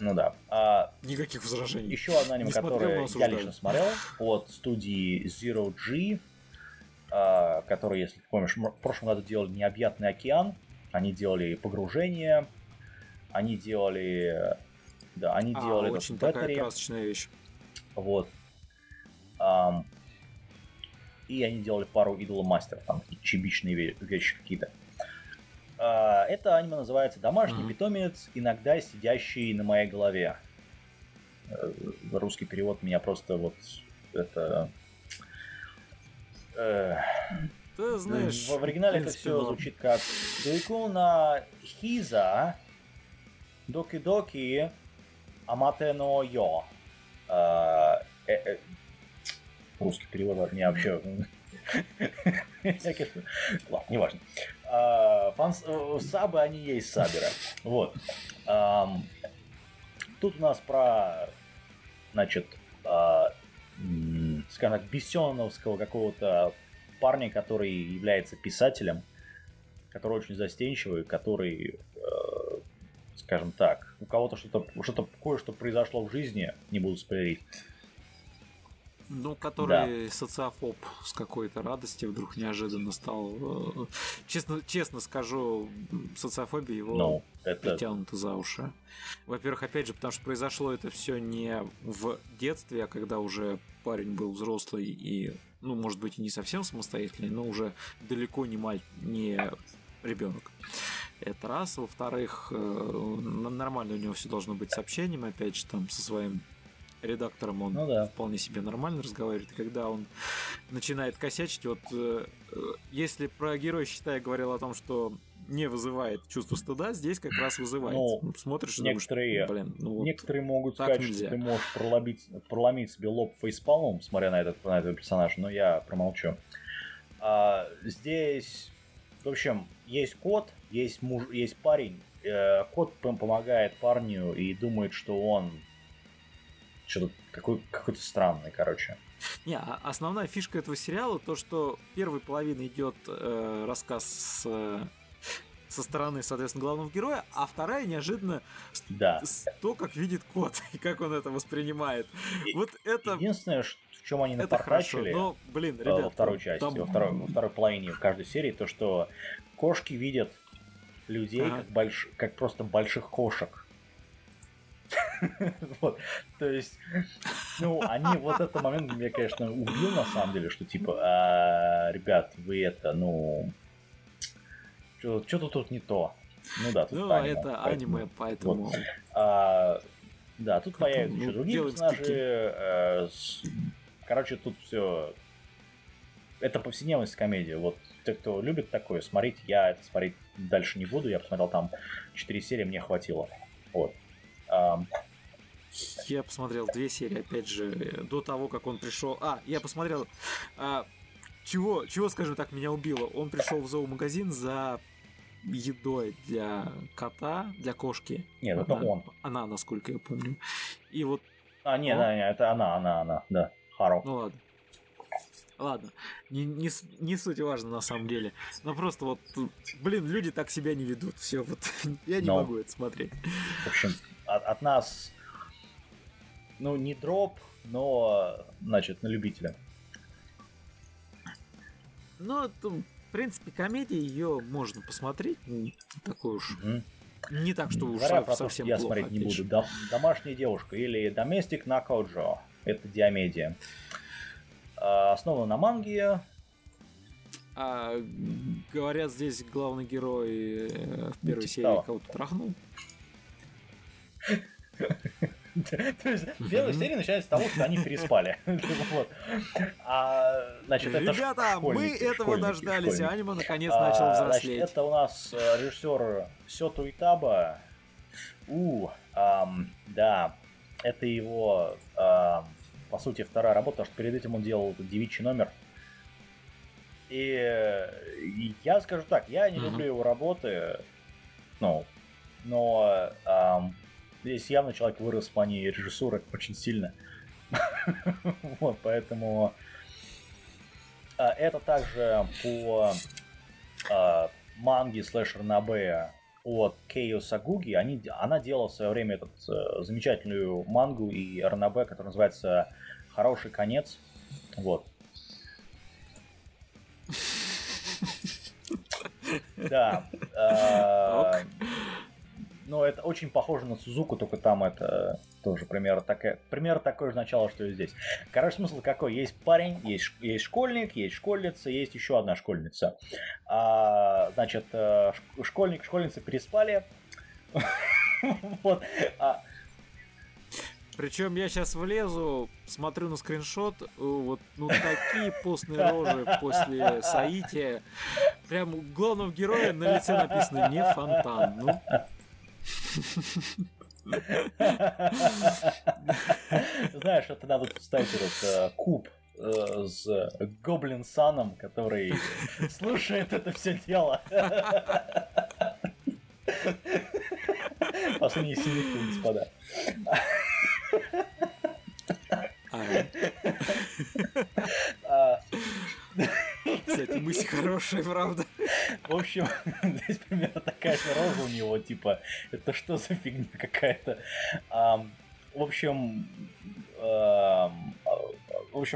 Никаких возражений. Еще одно аниме, которое я лично смотрел, от студии Zero G, который, если ты помнишь, в прошлом году делали «Необъятный океан». Они делали «Погружение». Они делали... Да, они делали... Очень такая красочная вещь. Вот. И они делали пару «Идоломастеров». Там чебичные вещи какие-то. Это аниме называется «Домашний питомец, иногда сидящий на моей голове». Русский перевод меня просто Ты знаешь, в оригинале это все звучит как Дуикуна Хиза Доки-доки Амате но Йо. Русский перевод меня вообще... Ладно, неважно. Сабы, они есть саберы. Вот. Тут у нас про, значит, скажем так, бессеновского какого-то парня, который является писателем, который очень застенчивый, который, скажем так, у кого-то что-то кое-что произошло в жизни, не буду спойлерить. Ну, который да. Социофоб с какой-то радости вдруг неожиданно стал. Честно скажу, социофобия его притянута за уши. Во-первых, опять же, потому что произошло это все не в детстве, а когда уже парень был взрослый и, ну, может быть, и не совсем самостоятельный, но уже далеко не ребенок. Это раз. Во-вторых, нормально у него все должно быть с общением, опять же, там, со своим редактором он вполне себе нормально разговаривает. И когда он начинает косячить, вот если про героя щита я говорил о том, что не вызывает чувство стыда, здесь как раз вызывает. Ну, смотришь, некоторые, думаешь, блин, ну вот некоторые могут сказать, нельзя. Что ты можешь проломить себе лоб фейспалмом, смотря на этого персонажа, но я промолчу. Здесь, в общем, есть кот, есть парень. Кот помогает парню и думает, что он что-то какой-то странный, короче. Не, основная фишка этого сериала то, что первой половины идет рассказ со стороны, соответственно, главного героя, а вторая неожиданно то, как видит кот и как он это воспринимает. Вот это единственное, в чем они напортачили во второй части, во второй половине каждой серии, то, что кошки видят людей как просто больших кошек. Вот, то есть, ну, они вот этот момент меня, конечно, убил, на самом деле, что типа, ребят, вы это, ну, что-то тут не то. Ну да, тут аниме, поэтому... Да, тут появятся еще другие персонажи, короче, тут все. Это повседневность комедии, вот. Те, кто любит такое смотреть, я это смотреть дальше не буду, я посмотрел там 4 серии, мне хватило, вот. Я посмотрел 2 серии, опять же, до того, как он пришел. Я посмотрел, чего, скажем так, меня убило. Он пришел в зоомагазин за едой для кота, для кошки. Нет, это он. Она, насколько я помню. И вот. Это она, да. Харо. Ну ладно. Не суть важно на самом деле. Но просто вот, блин, люди так себя не ведут. Все, вот я не могу это смотреть. В общем, от нас, ну, не дроп, но, значит, на любителя. Ну, в принципе, комедия, ее можно посмотреть. Не такой уж. Не так, что уж совсем плохо. Я смотреть не буду. Домашняя девушка или Domestic Nakoujo. Это Диомедия. Основана на манге. Говорят, здесь главный герой в первой серии кого-то трахнул. То есть первая серия начинается с того, что они переспали. Ребята, мы этого дождались, аниме наконец начал взрослеть. Это у нас режиссер Сёдзё Итаба. Да, это его... По сути, вторая работа, потому что перед этим он делал девичий номер. И я скажу так, я не люблю его работы, но здесь явно человек вырос в плане режиссуры очень сильно. Вот, поэтому это также по манге слэшер Набе от Кейо Сагуги. Она делала в свое время эту замечательную мангу и ранобэ, который называется «Хороший конец». Вот. Да. Но это очень похоже на Сузуку, только там это тоже примерно такое же начало, что и здесь. Короче, смысл какой? Есть парень, есть школьник, есть школьница, есть еще одна школьница. Значит, школьник, школьница переспали. Вот. Причем я сейчас влезу, смотрю на скриншот, вот ну такие постные рожи после соития. Прям у главного героя на лице написано «не фонтан». Ну. Знаешь, это надо вставить этот куб с Гоблин Саном, который слушает это все дело. Последний синий, господа. Кстати, мысль хорошая, правда. В общем, здесь примерно такая же роза у него, типа, это что за фигня какая-то. В общем,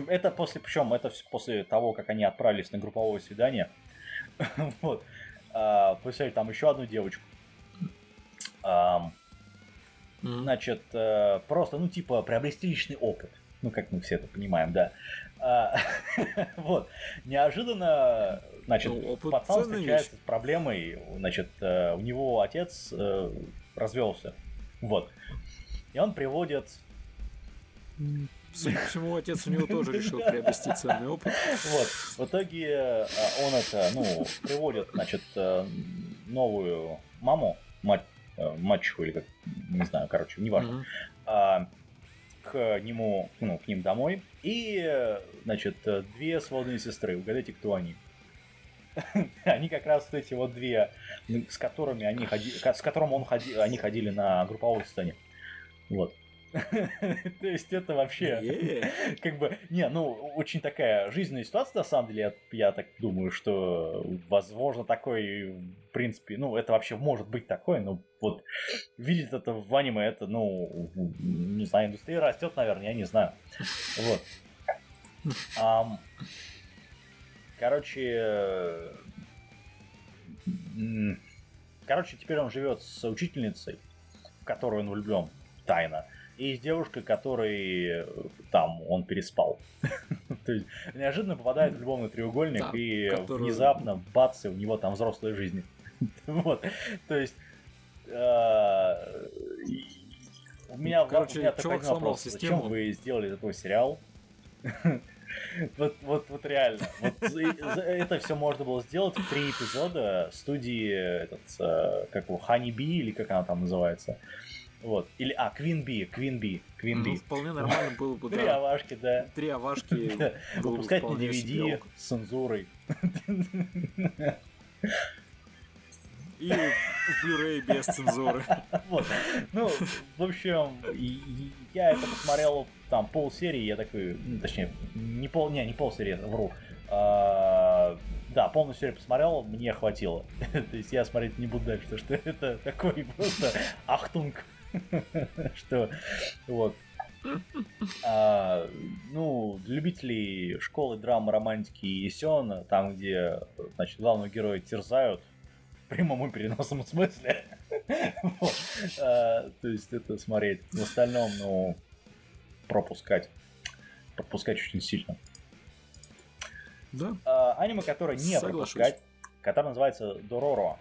это после, причем это после того, как они отправились на групповое свидание. Вот. Представляете, там еще одну девочку. Значит, просто, ну, типа, приобрести личный опыт. Ну, как мы все это понимаем, да. Вот. Неожиданно, значит, пацан встречается с проблемой. Значит, у него отец развелся. Вот. И он приводит... Судя по всему, отец у него тоже решил приобрести ценный опыт. Вот. В итоге он это, ну, приводит, значит, новую маму, мачеху или как, не знаю, короче, неважно, к нему, ну, к ним домой. И, значит, две сводные сестры. Угадайте, кто они? Они как раз эти вот две, с которыми они ходили, с которым они ходили на групповое свидание. Вот. То есть это вообще как бы, не, ну, очень такая жизненная ситуация, на самом деле, я так думаю, что возможно такой, в принципе, ну, это вообще может быть такое, но вот видеть это в аниме, это, ну, не знаю, индустрия растет, наверное, я не знаю. Вот. Короче, теперь он живет с учительницей, в которую он влюблен, тайно. И с девушкой, которой там он переспал. То есть неожиданно попадает в любовный треугольник, да, и который... внезапно, бац, и у него там взрослая жизнь. Вот. То есть у меня, короче, у меня такой вопрос. Зачем вы сделали такой сериал? Вот реально. Это все можно было сделать в 3 эпизода студии этот, как его, Honey Bee, или как она там называется. Вот. Или, Queen Bee. Ну, вполне нормально было бы, да. 3 овашки, да. 3 овашки. Выпускать на DVD с цензурой. И в Blu-ray без цензуры. Вот. Ну, в общем, я это посмотрел там полсерии, я такой, точнее, не полсерии, вру. Да, полную серию посмотрел, мне хватило. То есть я смотреть не буду дальше, потому что это такой просто ахтунг. Что вот. Ну, любители школы драмы, романтики и сёнэ, там, где, значит, главного героя терзают в прямом и переносном смысле. Вот. То есть это смотреть. В остальном, ну, пропускать. Пропускать очень сильно. Да. Аниме, которое не пропускать, которое называется Дороро.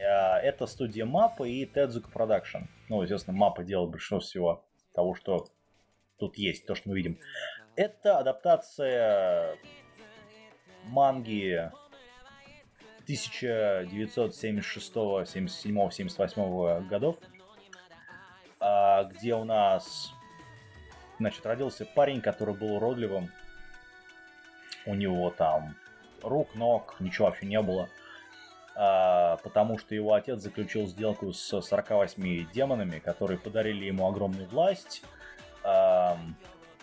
Это студия Маппа и Тедзука Продакшн. Ну, естественно, Маппа делает большинство всего того, что тут есть, то, что мы видим. Это адаптация манги 1976, 77, 78 годов, где у нас, значит, родился парень, который был уродливым. У него там рук, ног, ничего вообще не было. Потому что его отец заключил сделку с 48 демонами, которые подарили ему огромную власть.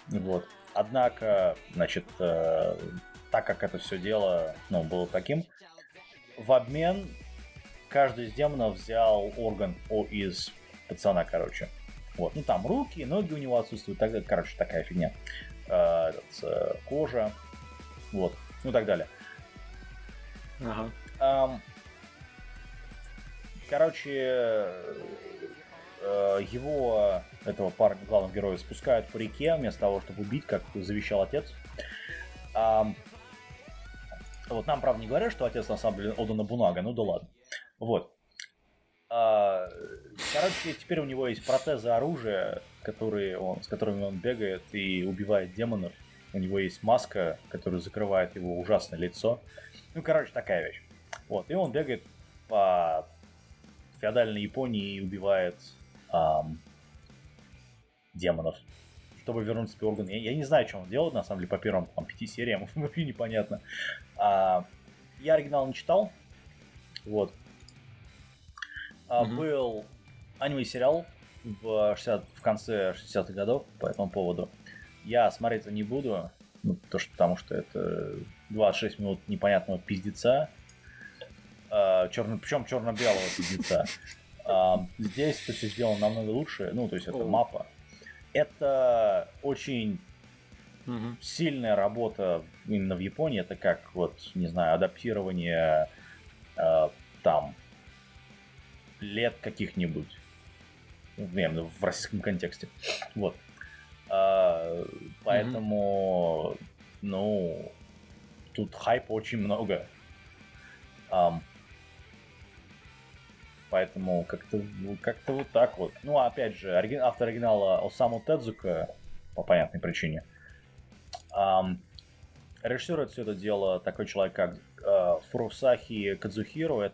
Вот. Однако, значит, так как это все дело, ну, было таким, в обмен каждый из демонов взял орган из пацана, короче. Вот. Ну, там руки, ноги у него отсутствуют, короче, такая фигня. Кожа, вот, ну и так далее. Ага. Короче, его, этого парня, главного героя, спускают по реке вместо того, чтобы убить, как завещал отец. Вот нам, правда, не говорят, что отец на самом деле Ода Нобунага, ну да ладно. Вот. Короче, теперь у него есть протезы оружия, с которыми он бегает и убивает демонов. У него есть маска, которая закрывает его ужасное лицо. Ну, короче, такая вещь. Вот. И он бегает по феодальной Японии и убивает демонов, чтобы вернуть себе органы. Я не знаю, что он делает, на самом деле, по первым 5 сериям. Вообще непонятно. Я оригинал не читал. Вот. Был аниме-сериал в конце 60-х годов по этому поводу. Я смотреть-то не буду, потому что это 26 минут непонятного пиздеца. Причем черно-белого пиздеца. Здесь это все сделано намного лучше. Ну, то есть это мапа. Это очень сильная работа именно в Японии. Это как, адаптирование там лет каких-нибудь. Именно в российском контексте. Вот. Поэтому, тут хайпа очень много. Поэтому как-то вот так вот. Ну, опять же, автор оригинала Осаму Тедзука, по понятной причине. Режиссирует все это дело такой человек, как Фурусахи Кадзухиро,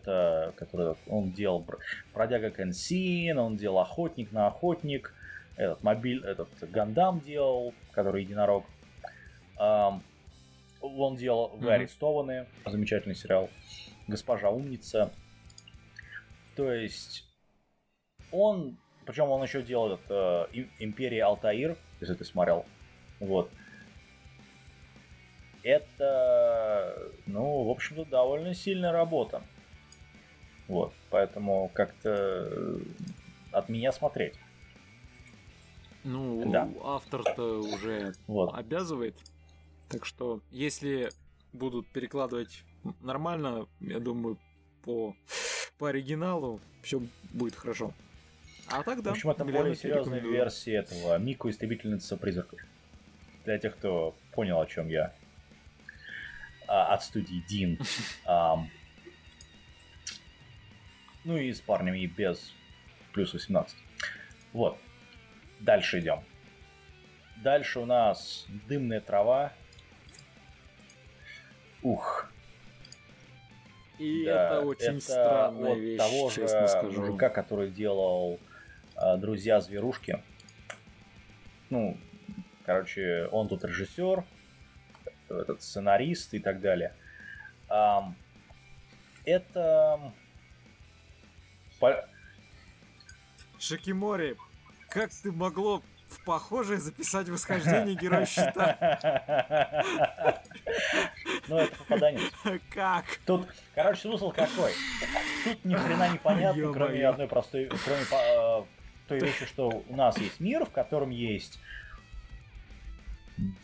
который он делал Бродяга Кэнсин, он делал Охотник на Охотник, этот Гандам делал, который единорог. Он делал Вы арестованы, замечательный сериал, Госпожа умница. То есть он еще делал Империя Алтаир, если ты смотрел. Вот. Это, в общем-то, довольно сильная работа. Вот. Поэтому как-то от меня смотреть. Автор-то уже обязывает. Так что, если будут перекладывать нормально, я думаю, по оригиналу все будет хорошо. А так да. В общем, это более серьезная версия этого. Мико, истребительница призраков. Для тех, кто понял, о чем я. От студии Дин. И с парнями, и без. Плюс 18. Вот. Дальше идем. Дальше у нас Дымная трава. И да, это очень странная вещь, того же, честно скажу. Мужика, который делал Друзья-зверушки. Он тут режиссер, этот сценарист и так далее. Это... Шикимори, как ты могло в похожее записать Восхождение героя щита? Это попаданец. Как? Тут, смысл какой? Тут ни хрена не понятно, кроме одной простой... Кроме той вещи, что у нас есть мир, в котором есть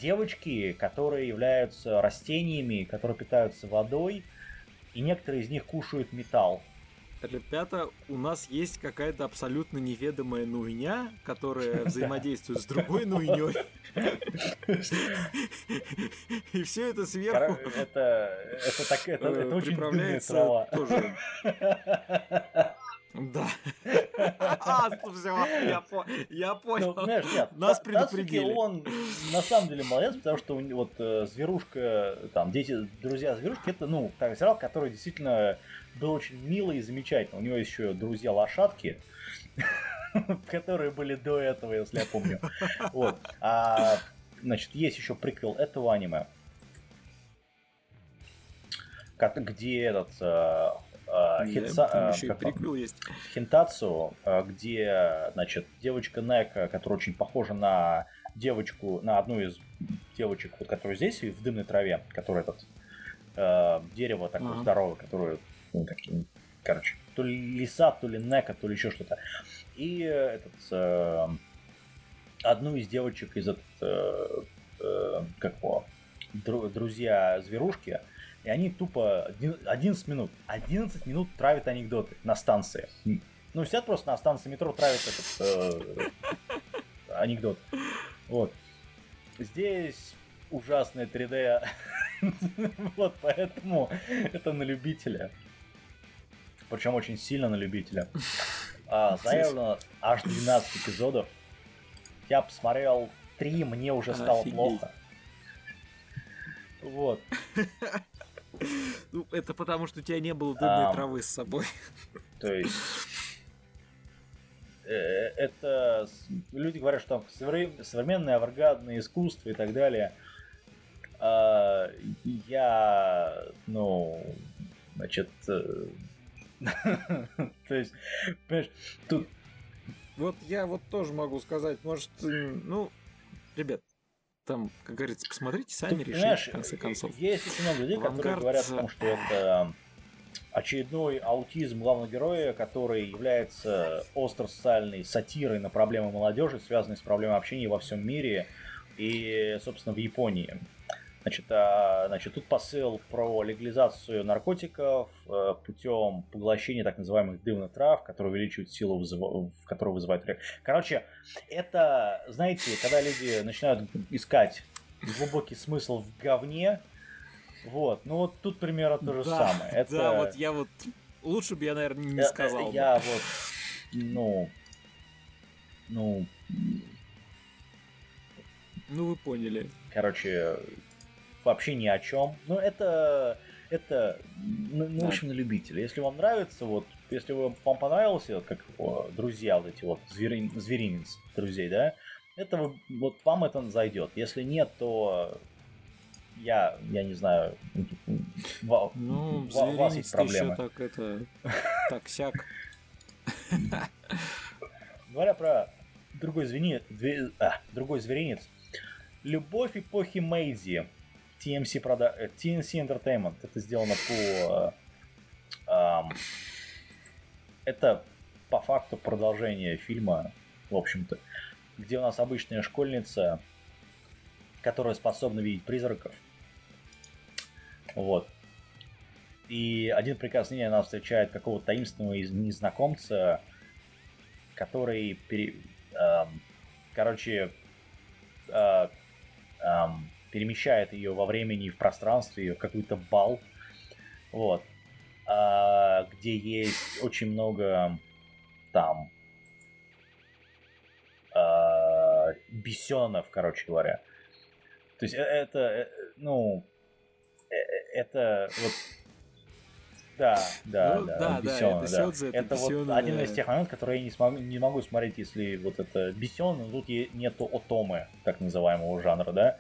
девочки, которые являются растениями, которые питаются водой, и некоторые из них кушают металл. Ребята, у нас есть какая-то абсолютно неведомая нуйня, которая взаимодействует с другой нуйней. И все это сверху. Это очень дымная трава. Тоже. Да. Я понял. Нас предупредили. Он на самом деле молодец, потому что зверушка, друзья зверушки, это сериал, который действительно был очень милый и замечательный. У него еще друзья лошадки, которые были до этого, если я помню. Вот. Есть еще приквел этого аниме, где Хинтацу, где, девочка Нека, которая очень похожа на девочку, на одну из девочек, которая здесь, в дымной траве, которая дерево такое здоровое, которое, то ли лиса, то ли Нека, то ли еще что-то. И одну из девочек из друзья зверушки. И они тупо 11 минут травят анекдоты на станции. Сидят просто на станции метро, травят анекдот. Вот. Здесь ужасное 3D. Вот, поэтому это на любителя. Причем очень сильно на любителя. Заявлено аж 12 эпизодов. Я посмотрел 3, мне уже стало плохо. Вот. Ну, это потому, что у тебя не было дымной травы с собой. То есть... Это... Люди говорят, что современное авангардное искусство и так далее. Я... Ну... Значит... То есть... Понимаешь, тут... Вот я вот тоже могу сказать, может... Ну, ребят, там, как говорится, посмотрите, сами решите, в конце концов. Есть очень много людей, которые говорят о том, что это очередной аутизм главного героя, который является остро-социальной сатирой на проблемы молодежи, связанной с проблемой общения во всем мире и, собственно, в Японии. Значит, тут посыл про легализацию наркотиков путем поглощения так называемых дымных трав, которые увеличивают силу, которые вызывают реакцию. Короче, это, знаете, когда люди начинают искать глубокий смысл в говне, вот, ну вот тут примерно то же самое. Это... Да, вот я вот, лучше бы я, наверное, не сказал. Я вот, ну вы поняли. Короче... Вообще ни о чем. Но это ну, в общем, на любителя. Если вам нравится, вот, если вам понравился, вот, как друзья, вот эти вот зверинец друзей, да, это вот вам это зайдет. Если нет, то я не знаю, у вас есть проблемы. Так-сяк. Говоря про другой зверинец, любовь эпохи Мэйдзи. TNC Entertainment. Это сделано по... это по факту продолжение фильма, в общем-то, где у нас обычная школьница, которая способна видеть призраков. Вот. И один прекрасный день она встречает какого-то таинственного незнакомца, который... перемещает ее во времени и в пространстве в какой-то бал, вот, где есть очень много там бесенов, короче говоря. То есть это, ну, это вот, да, бесёны, это вот один из тех моментов, которые я не могу смотреть, если вот это бесёны, но тут нету отомы, так называемого жанра, да.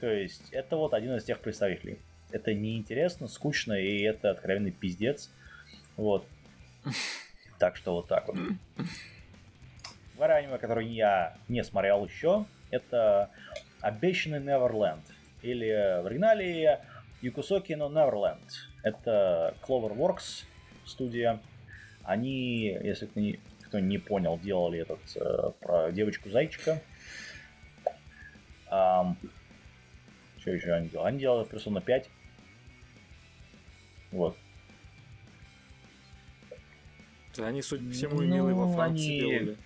То есть это вот один из тех представителей. Это неинтересно, скучно, и это откровенный пиздец. Вот. Так что вот так вот. Второе аниме, которое я не смотрел еще, это «Обещанный Неверленд». Или в оригинале «Юкусоки но Неверленд». Это Cloverworks студия. Они, если кто не понял, делали этот про девочку-зайчика. Что еще они делали? Они делали Persona 5. Вот. Они, судя по всему, милые во Франции делали.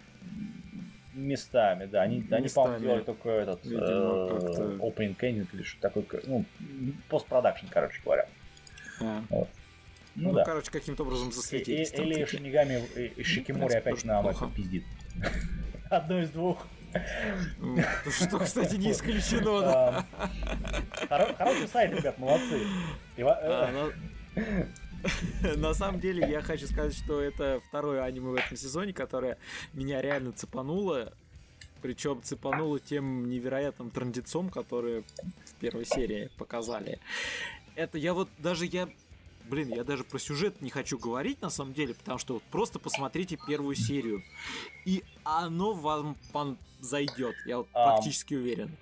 Местами, да. Они по-моему, делали только этот opening ending или что-то такое. Ну, постпродакшн, короче говоря. Вот. Ну, короче, каким-то образом засветились. Или Шинигами и Шикимори опять нам это пиздит. Одно из двух. Что, кстати, не исключено. Хороший сайт, ребят, молодцы. На самом деле, я хочу сказать, что это второе аниме в этом сезоне, которое меня реально цепануло. Причем цепануло тем невероятным трындецом, который в первой серии показали. Это я вот даже я даже про сюжет не хочу говорить на самом деле, потому что вот просто посмотрите первую серию, и оно вам зайдет, я вот практически уверен.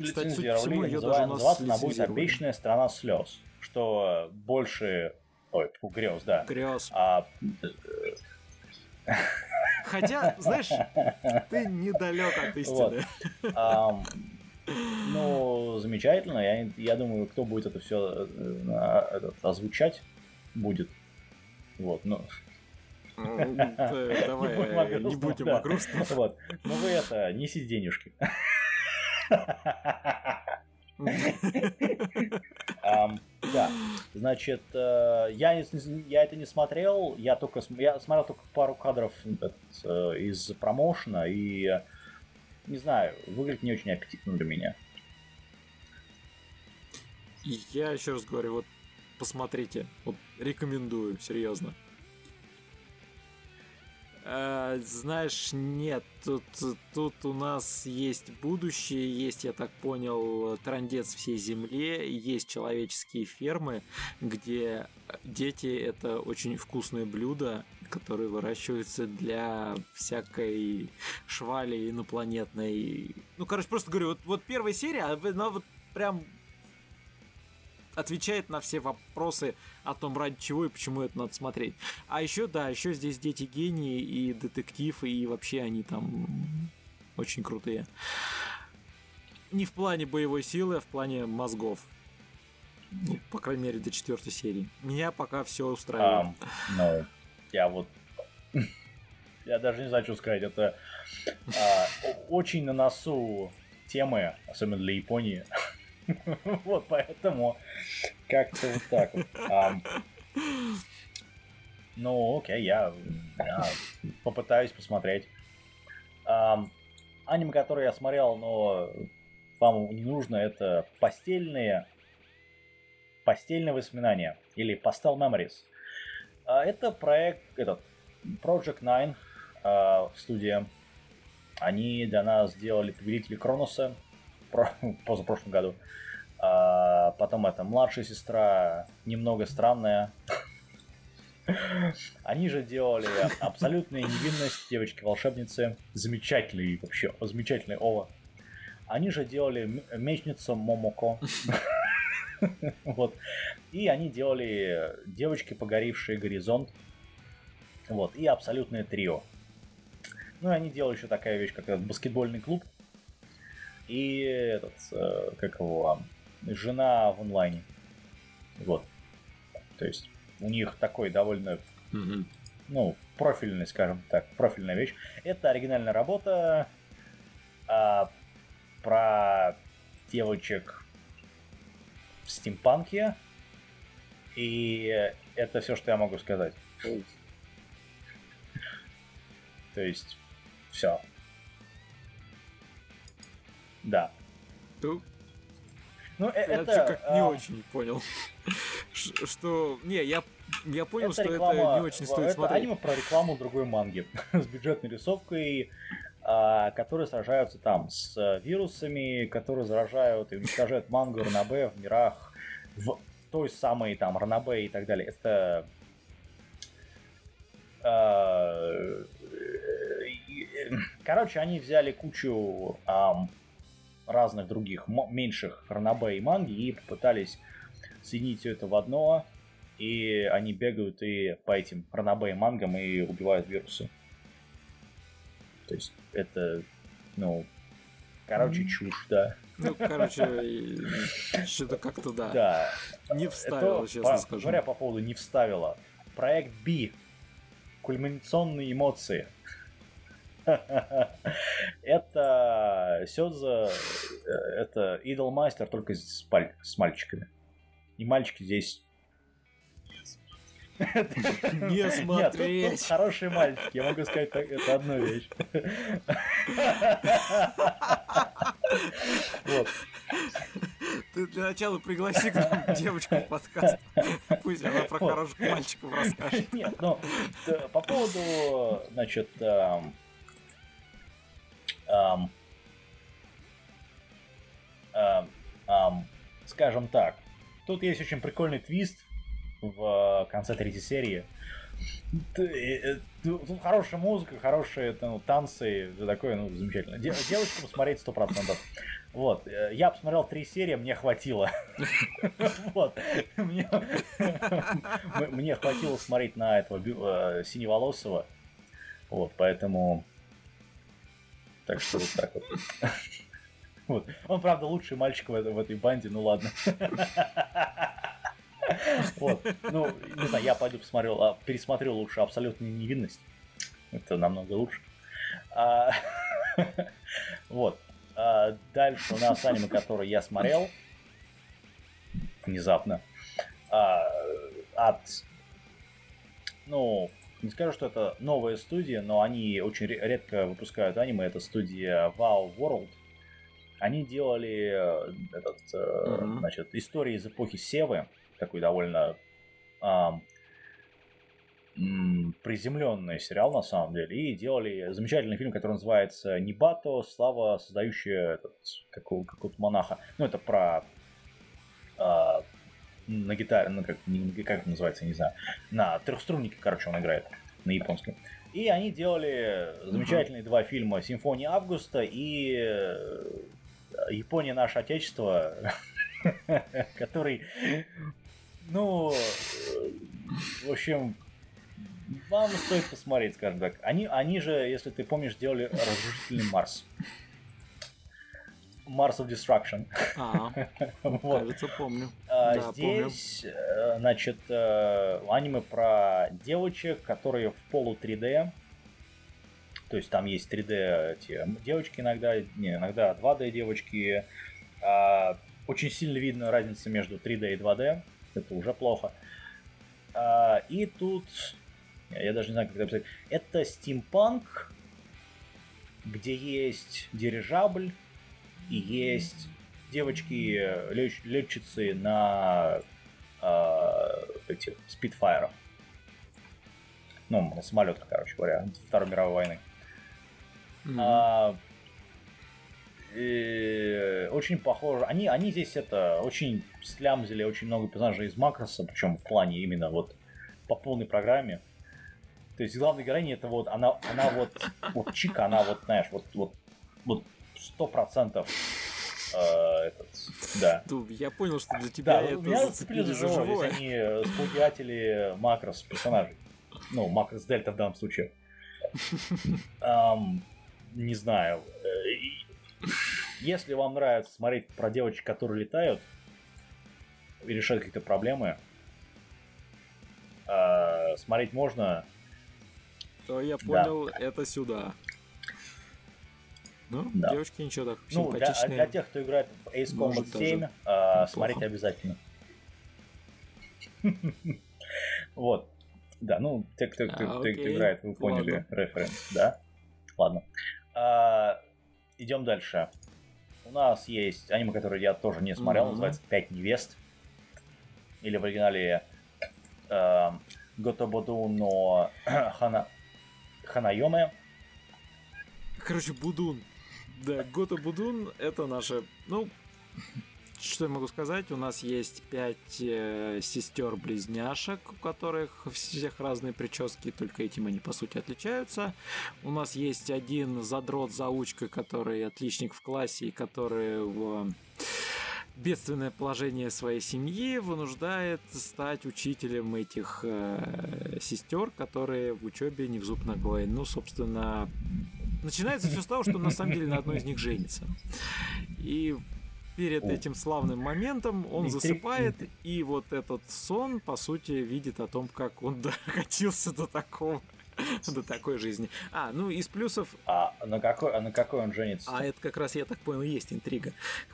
Кстати, судя по всему, ее даже у нас она будет обычная страна слез, что больше... Ой, грез, да. Грез. Хотя, знаешь, ты недалек от истины. Ну, замечательно. Я думаю, кто будет это все озвучать, будет. Вот, ну. Давай, не будем о грустном. Вот. Ну вы это, несите денежки. Да. Значит, я это не смотрел, я смотрел только пару кадров из промоушена, и, не знаю, выглядит не очень аппетитно для меня. И я еще раз говорю, вот посмотрите, вот рекомендую, серьезно. Знаешь, нет, тут у нас есть будущее, есть, я так понял, трындец всей земле, есть человеческие фермы, где дети — это очень вкусные блюда, которые выращиваются для всякой швали инопланетной. Ну, короче, просто говорю, вот первая серия, она вот прям отвечает на все вопросы о том, ради чего и почему это надо смотреть. А еще, да, еще здесь дети гении и детектив, и вообще они там очень крутые. Не в плане боевой силы, а в плане мозгов. Ну, по крайней мере, до 4 серии. Меня пока все устраивает. Ну, я вот... Я даже не знаю, что сказать. Это очень на носу темы, особенно для Японии. Вот, поэтому как-то вот так вот. Ну, окей, я попытаюсь посмотреть. Аниме, которые я смотрел, но вам не нужно, это постельные воспоминания, или Pastel Memories. Это проект, Project 9, студия. Они для нас сделали Повелители Кроноса позапрошлом году. А потом это «Младшая сестра», «Немного странная». Они же делали «Абсолютная невинность», «Девочки-волшебницы». Замечательный, вообще, замечательный ова. Они же делали «Мечницу Момоко». Вот. И они делали «Девочки, погоревшие горизонт». Вот. И «Абсолютное трио». Ну и они делали еще такая вещь, как «Баскетбольный клуб». И «Жена в онлайне». Вот. То есть у них такой довольно, профильный, скажем так, профильная вещь. Это оригинальная работа про девочек в стимпанке. И это все, что я могу сказать. То есть все. Да. Это что, как не очень понял. Что... Не, я понял, что это не очень стоит смотреть. Это аниме про рекламу другой манги с бюджетной рисовкой, которые сражаются там с вирусами, которые заражают и уничтожают мангу ранобэ в мирах, в той самой там ранобэ и так далее. Это... Короче, они взяли кучу... разных других, меньших ранобэ и манги, и попытались соединить все это в одно, и они бегают и по этим ранобэ и мангам и убивают вирусы. То есть это, чушь, да. Что-то как-то, да. Да. Не вставило, это, честно скажу. Говоря по поводу не вставило. Проект B. Кульминационные эмоции. Это Сёдзё, это идолмастер, только с мальчиками. И мальчики здесь... Не смотреть! Нет, тут хорошие мальчики, я могу сказать, это одна вещь. Вот. Ты для начала пригласи к нам девочку в подкаст. Пусть она про хороших мальчиков расскажет. Нет, по поводу, скажем так, тут есть очень прикольный твист в конце 3-й серии. Тут хорошая музыка, хорошие танцы, такое, замечательно. Девочку посмотреть 100%. Вот, я посмотрел 3 серии, мне хватило. Вот, мне хватило смотреть на этого синеволосого. Вот, поэтому... Так что вот так вот. Вот. Он, правда, лучший мальчик в этой банде, ну ладно. Вот. Ну, не знаю, я пойду пересмотрю лучше «Абсолютную невинность». Это намного лучше. Вот. Дальше у нас аниме, которое я смотрел. Внезапно. от... Ну, не скажу, что это новая студия, но они очень редко выпускают аниме. Это студия Wow World. Они делали этот, значит, истории из эпохи Севы, такой довольно приземленный сериал на самом деле, и делали замечательный фильм, который называется «Нибато. Слава, создающая какого-то монаха». Ну, это про на гитаре, ну, как это называется, я не знаю, на трехструннике, короче, он играет на японском. И они делали замечательные два фильма «Симфония августа» и «Япония, наше отечество», который, ну, в общем, вам стоит посмотреть, скажем так. Они же, если ты помнишь, делали «Разрушительный Марс». Mars of Destruction. Вот. Кажется, помню. Да, здесь, помню. Значит, аниме про девочек, которые в полу 3D. То есть там есть 3D те девочки иногда, иногда 2D девочки. Очень сильно видно разница между 3D и 2D. Это уже плохо. И тут... Я даже не знаю, как это описать. Это стимпанк, где есть дирижабль, и есть девочки-летчицы на этих спидфайрах. Ну, на самолетах, короче говоря, Второй мировой войны. Очень похоже. Они здесь это очень слямзили, очень много персонажей из Макроса, причем в плане именно вот по полной программе. То есть главная героиня это вот она вот чика, она вот, знаешь, вот 100% да. Я понял, что для тебя да, это меня зацепили за живое. Они спугиватели макрос персонажей. Ну, макрос дельта в данном случае. Не знаю. Если вам нравится смотреть про девочек, которые летают и решают какие-то проблемы, смотреть можно. То я понял, да. Это сюда. Ну, да. Девочки ничего так симпатичные. Ну, для тех, кто играет в Ace Combat 7, смотреть обязательно. Вот. Да, ну, те, кто играет, вы поняли референс, да? Ладно. Идем дальше. У нас есть аниме, которое я тоже не смотрел, называется «Пять невест». Или в оригинале «Готободу но Ханайоме». Короче, Будун. Да, Гото Будун это наше. Ну, что я могу сказать? У нас есть 5 сестер-близняшек, у которых всех разные прически, только этим они по сути отличаются. У нас есть один задрот-заучка, который отличник в классе и который в бедственное положение своей семьи вынуждает стать учителем этих сестер, которые в учебе не в зуб ногой. Ну, собственно. Начинается все с того, что он на самом деле на одной из них женится. И перед этим славным моментом он засыпает, и вот этот сон, по сути, видит о том, как он докатился до такой жизни. А, ну из плюсов... А на какой он женится? А это как раз, я так понял, есть интрига.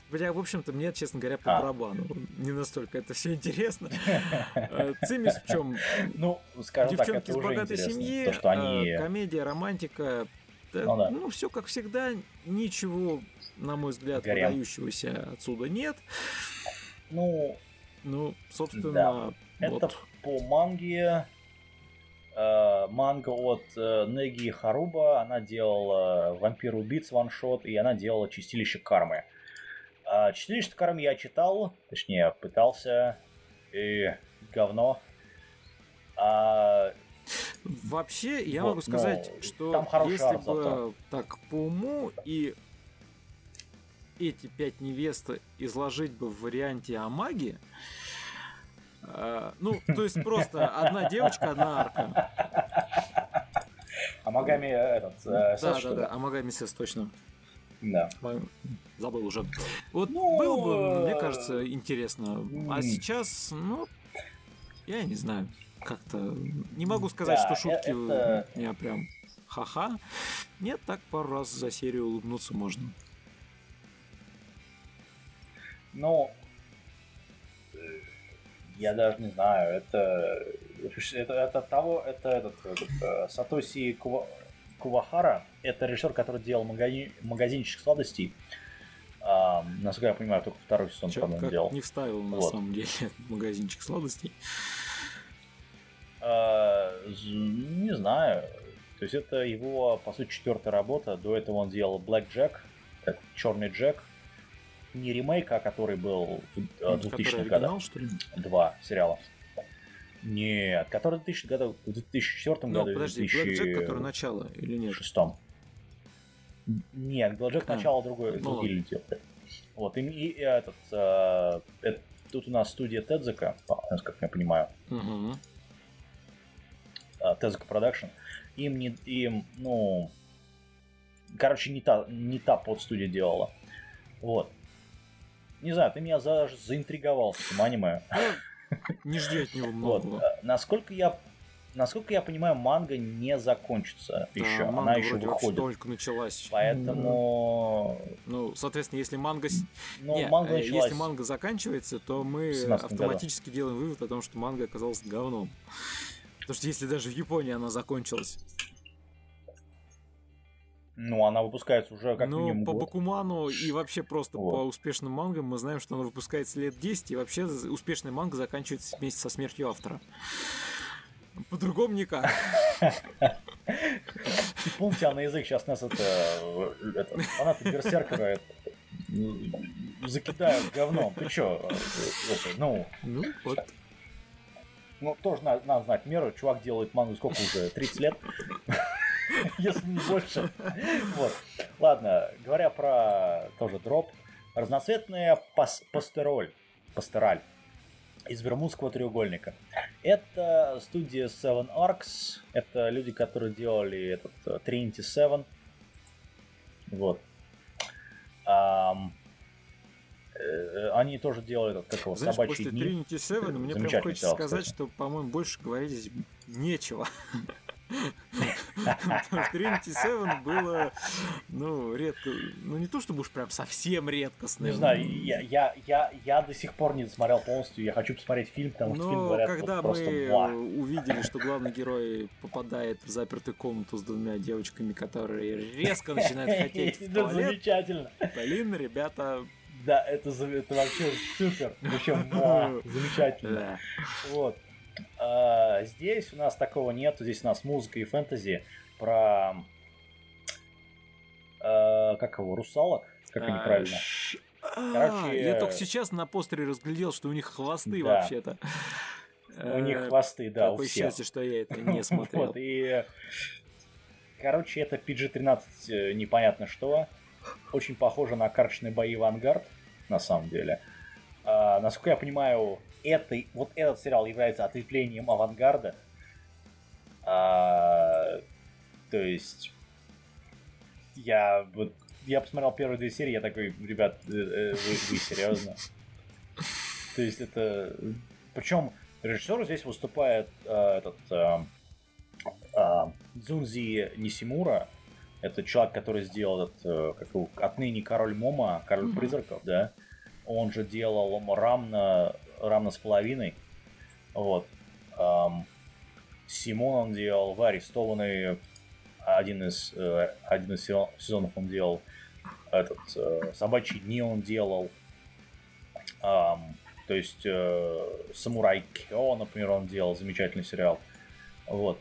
Хотя, в общем-то, мне, честно говоря, по барабану. Не настолько это все интересно. Цимис в чем? Ну, скажем так, это уже интересно. Девчонки из богатой семьи, то, что они... комедия, романтика... Да. Ну, все как всегда, ничего, на мой взгляд, выдающегося отсюда нет. Ну собственно, да. Вот. Это по манге. Манга от Неги Харуба. Она делала «Вампир-убийц» ваншот, и она делала «Чистилище кармы». «Чистилище кармы» я читал, точнее, пытался, и говно. Вообще, я могу сказать, что если бы так по уму и эти 5 невест изложить бы в варианте Амаги, ну, то есть просто одна девочка, одна арка. Амагами Амагами Сес, точно. Да. Забыл уже. Вот было бы, мне кажется, интересно. А сейчас, ну, я не знаю. Как-то не могу сказать, да, что шутки у меня прям ха-ха. Нет, так пару раз за серию улыбнуться можно. Ну, Я даже не знаю, это от того, этот Сатоси Кувахара, это режиссер, который делал магазинчик сладостей. Насколько я понимаю, только второй сезон, по-моему, делал. Не вставил, на самом деле, магазинчик сладостей. Не знаю. То есть это его, по сути, четвертая работа. До этого он делал Black Jack, как Черный Джек. Не ремейк, а который был в 2000-х годах. Два сериала. Нет, который в 2000-х годах, в 2004 году. Ну, подожди, Black Jack, который начало, или нет? В 2006. Нет, Black Jack начало другой, другие летел. Вот, и этот... тут у нас студия Тедзака, как я понимаю. Угу. Тедзака Продакшн. Короче, не та подстудия делала. Вот. Не знаю, ты меня даже заинтриговал с этим аниме. Не жди от него много. Вот. Насколько я понимаю, манга не закончится еще. Она еще выходит. Только началась. Поэтому... Ну, соответственно, если манга... Если манга заканчивается, то мы автоматически делаем вывод о том, что манга оказалась говном. Потому что если даже в Японии она закончилась... Ну, она выпускается уже как минимум год. Бакуману и вообще просто по успешным мангам мы знаем, что она выпускается лет 10, и вообще успешная манга заканчивается вместе со смертью автора. По-другому никак. И помните, а на язык сейчас нас это фанаты Берсеркера закидают говном. Ты чё? Ну, вот. Ну, тоже надо знать меру. Чувак делает мангу сколько уже? 30 лет? Если не больше. Вот. Ладно, говоря про тоже дроп. Разноцветная пастераль из Бермудского треугольника. Это студия Seven Arcs. Это люди, которые делали этот Trinity Seven. Вот. Они тоже делают этот такого собачьи дни. После Trinity Seven мне прям хочется сказать, что, по-моему, больше говорить здесь нечего. В Trinity Seven было, редко. Ну, не то, чтобы уж прям совсем редкостное. Не знаю, я до сих пор не досмотрел полностью. Я хочу посмотреть фильм, потому что фильм, говорят, просто... Но когда мы увидели, что главный герой попадает в запертую комнату с двумя девочками, которые резко начинают хотеть в туалет... Замечательно. Блин, ребята... Да, это вообще супер. Причем, замечательно. Вот. Здесь у нас такого нет. Здесь у нас музыка и фэнтези про русалок, как они правильно. Короче, я только сейчас на постере разглядел, что у них хвосты вообще-то. У них хвосты, да, у всех. Какое счастье, что я это не смотрел. Вот, и короче, это PG-13 непонятно что. Очень похоже на карточные бои «Авангард», на самом деле. Насколько я понимаю, этот сериал является ответвлением «Авангарда». То есть, я посмотрел первые две серии, я такой, ребят, вы серьезно? То есть это... Причем режиссер здесь выступает Дзунзи Нисимура. Это человек, который сделал отныне король Момо, король призраков, да. Он же делал Рамна с половиной. Вот. Симон он делал, Варри Арестованный. Один из сезонов он делал. Собачьи дни он делал. То есть Самурай Кё, например, он делал замечательный сериал. Вот.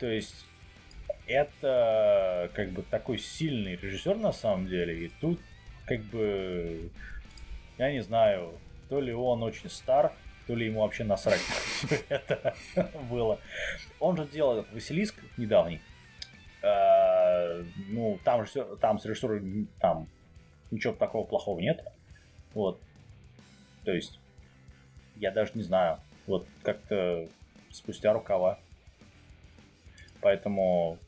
То есть. Это как бы такой сильный режиссер на самом деле. И тут как бы я не знаю, то ли он очень стар, то ли ему вообще насрать это было. Он же делал этот Василиск недавний. Ну, там с режиссером там ничего такого плохого нет. Вот. То есть я даже не знаю. Вот как-то спустя рукава. Поэтому...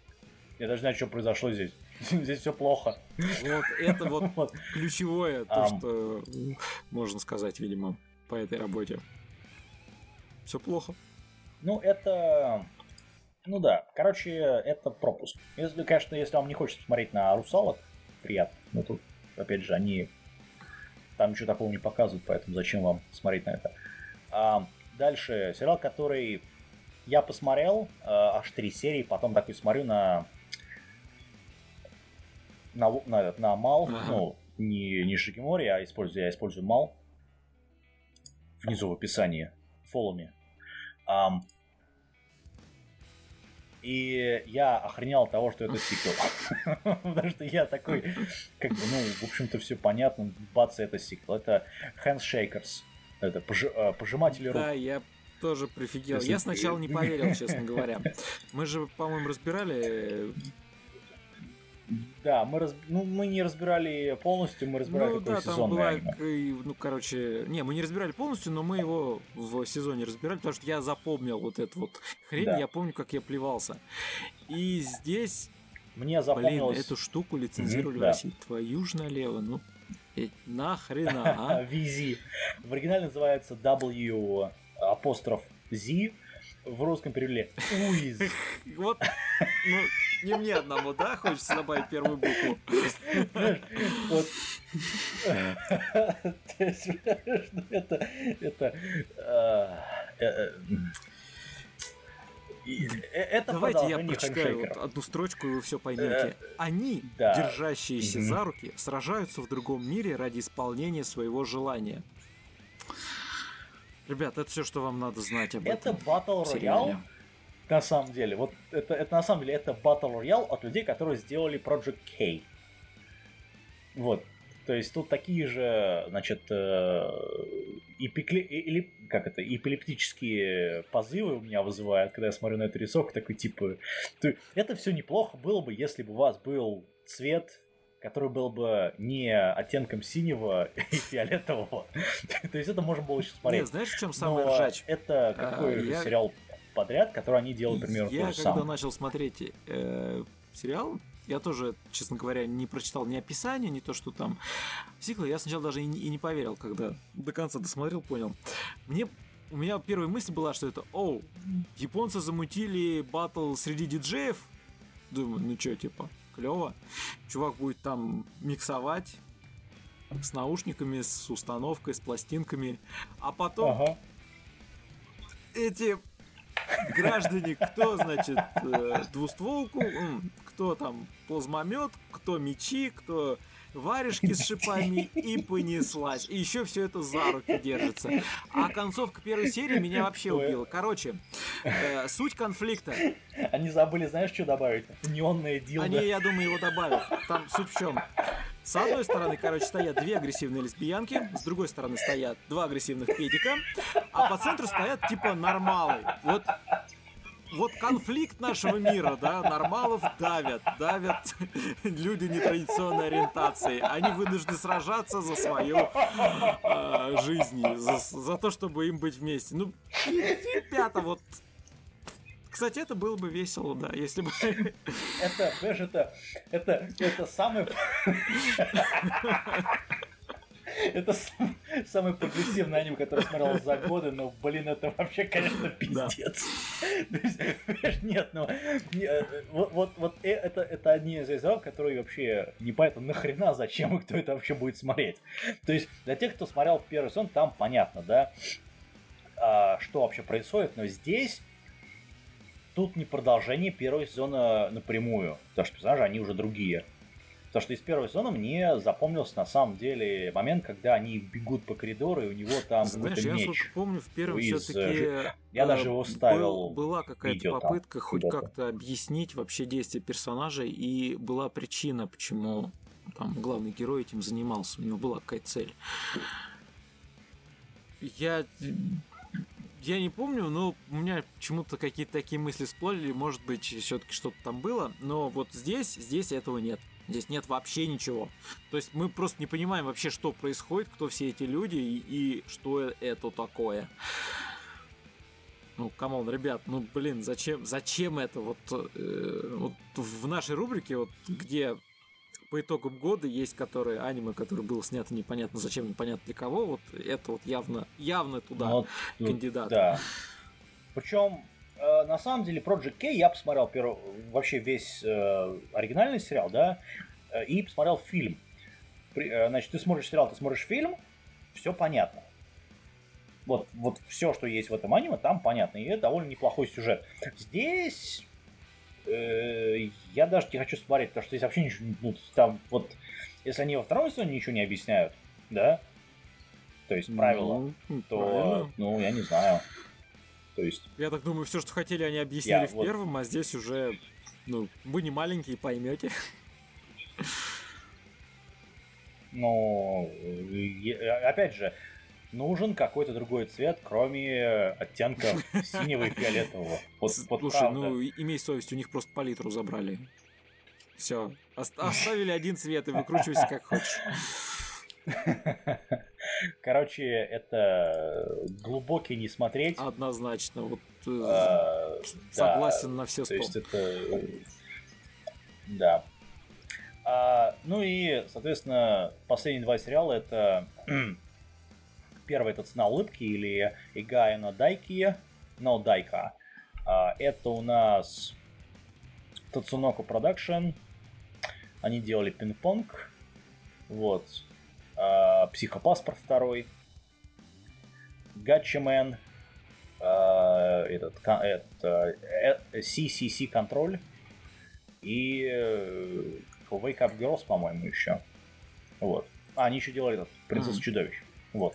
Я даже не знаю, что произошло здесь. Здесь все плохо. Вот это вот ключевое, то, что можно сказать, видимо, по этой работе. Все плохо. Ну, это... Ну да, короче, это пропуск. Если, конечно, если вам не хочется смотреть на русалок, приятно. Но тут, опять же, они... Там ничего такого не показывают, поэтому зачем вам смотреть на это. Дальше сериал, который я посмотрел, аж 3 серии, потом такой смотрю на Мал, ну, не Шикимори, а я использую Мал внизу в описании, follow me. И я охренел от того, что это сиквел. Потому что я такой, как бы, ну, в общем-то, все понятно. Бац, это сиквел. Это handshakers. Это пожиматели рук. Да, я тоже прифигел. Я сначала не поверил, честно говоря. Мы же, по-моему, разбирали... Да, мы не разбирали полностью, мы разбирали какой сезонный аниме. Мы не разбирали полностью, но мы его в сезоне разбирали, потому что я запомнил вот эту вот хрень, да. Я помню, как я плевался. И здесь, мне запомнилось... блин, эту штуку лицензировали в России. Твою ж налево, ну нахрена, а? VZ. В оригинале называется W'Z, в русском перевели УИЗ. Вот, ну... Не мне одному, да? Хочется добавить первую букву. Вот. Это давайте я прочитаю вот одну строчку, и вы все поймете. Они, держащиеся за руки, сражаются в другом мире ради исполнения своего желания. Ребят, это все, что вам надо знать об этом. Это Battle Royale. На самом деле, вот это на самом деле это Battle Royale от людей, которые сделали Project K. Вот. То есть тут такие же, значит, эпилептические позывы у меня вызывают, когда я смотрю на эту рисовку, такой типа. Это все неплохо было бы, если бы у вас был цвет, который был бы не оттенком синего и фиолетового. То есть это можно было еще смотреть. Нет, знаешь, в чем самый ржач? Это какой сериал подряд, который они делают примерно то же самое. Я когда начал смотреть сериал, я тоже, честно говоря, не прочитал ни описание, ни то, что там сиквел. Я сначала даже и не поверил, когда до конца досмотрел, понял. У меня первая мысль была, что это, японцы замутили батл среди диджеев. Думаю, ну чё, типа, клёво. Чувак будет там миксовать с наушниками, с установкой, с пластинками. А потом эти... граждане, кто, значит, двустволку, кто там плазмомет, кто мечи, кто варежки с шипами, и понеслась. И еще все это за руки держится. А концовка первой серии меня вообще убила. Короче, суть конфликта. Они забыли, знаешь, что добавить? Неонные дилда. Они, я думаю, его добавят. Там суть в чем? С одной стороны, короче, стоят 2 агрессивные лесбиянки, с другой стороны стоят 2 агрессивных педика, а по центру стоят типа нормалы. Вот конфликт нашего мира, да, нормалов давят люди нетрадиционной ориентации. Они вынуждены сражаться за свою жизнь, за то, чтобы им быть вместе. Ну, ребята, вот... Кстати, это было бы весело, да, если бы... Это, знаешь, это самый... Это самый прогрессивный аниме, который смотрел за годы, но, блин, это вообще, конечно, пиздец. Нет, ну... Вот это одни из сериалов, которые вообще не понятно нахрена, зачем и кто это вообще будет смотреть. То есть, для тех, кто смотрел первый сезон, там понятно, да, что вообще происходит, но здесь... Тут не продолжение первого сезона напрямую, потому что персонажи, они уже другие. Потому что из первого сезона мне запомнился на самом деле момент, когда они бегут по коридору, и у него там какой-то меч. Знаешь, я сколько помню, в первом все-таки я даже его ставил. Была какая-то попытка хоть как-то объяснить вообще действия персонажей, и была причина, почему там главный герой этим занимался. У него была какая-то цель. Я не помню, но у меня почему-то какие-то такие мысли всплыли, может быть, все-таки что-то там было, но вот здесь этого нет. Здесь нет вообще ничего. То есть мы просто не понимаем вообще, что происходит, кто все эти люди и что это такое. Ну, камон, ребят, ну, блин, зачем это? Вот в нашей рубрике, вот где... По итогам года есть аниме, которое было снято непонятно зачем, непонятно для кого. Вот это вот явно туда кандидат. Да. Причем, на самом деле, Project K я посмотрел вообще весь оригинальный сериал, да, и посмотрел фильм. Значит, ты смотришь сериал, ты смотришь фильм, все понятно. Вот все, что есть в этом аниме, там понятно. И это довольно неплохой сюжет. Здесь я даже не хочу смотреть, потому что здесь вообще ничего... Ну, там вот... Если они во втором сезоне ничего не объясняют, да? То есть правила, то... Ну, я не знаю. То есть... Я так думаю, все, что хотели, они объяснили в первом, а здесь уже... Ну, вы не маленькие, поймете. Ну, опять же, нужен какой-то другой цвет, кроме оттенков синего и фиолетового. Слушай, ну, имей совесть, у них просто палитру забрали. Все, оставили один цвет и выкручивайся как хочешь. Короче, это глубокий не смотреть. Однозначно, вот согласен на все 100%. То есть это... Да. Ну и, соответственно, последние два сериала это... Первый это «Цена улыбки» или «Игая на дайке», но дайка. Это у нас Тацуноко Продакшн. Они делали «Пинг-понг». Вот. «Психопаспорт» второй. «Гатчамен». CCC «Контроль». И «Wake Up Girls», по-моему, еще. Вот. Они еще делали этот «Принцесса Чудовищ». Вот.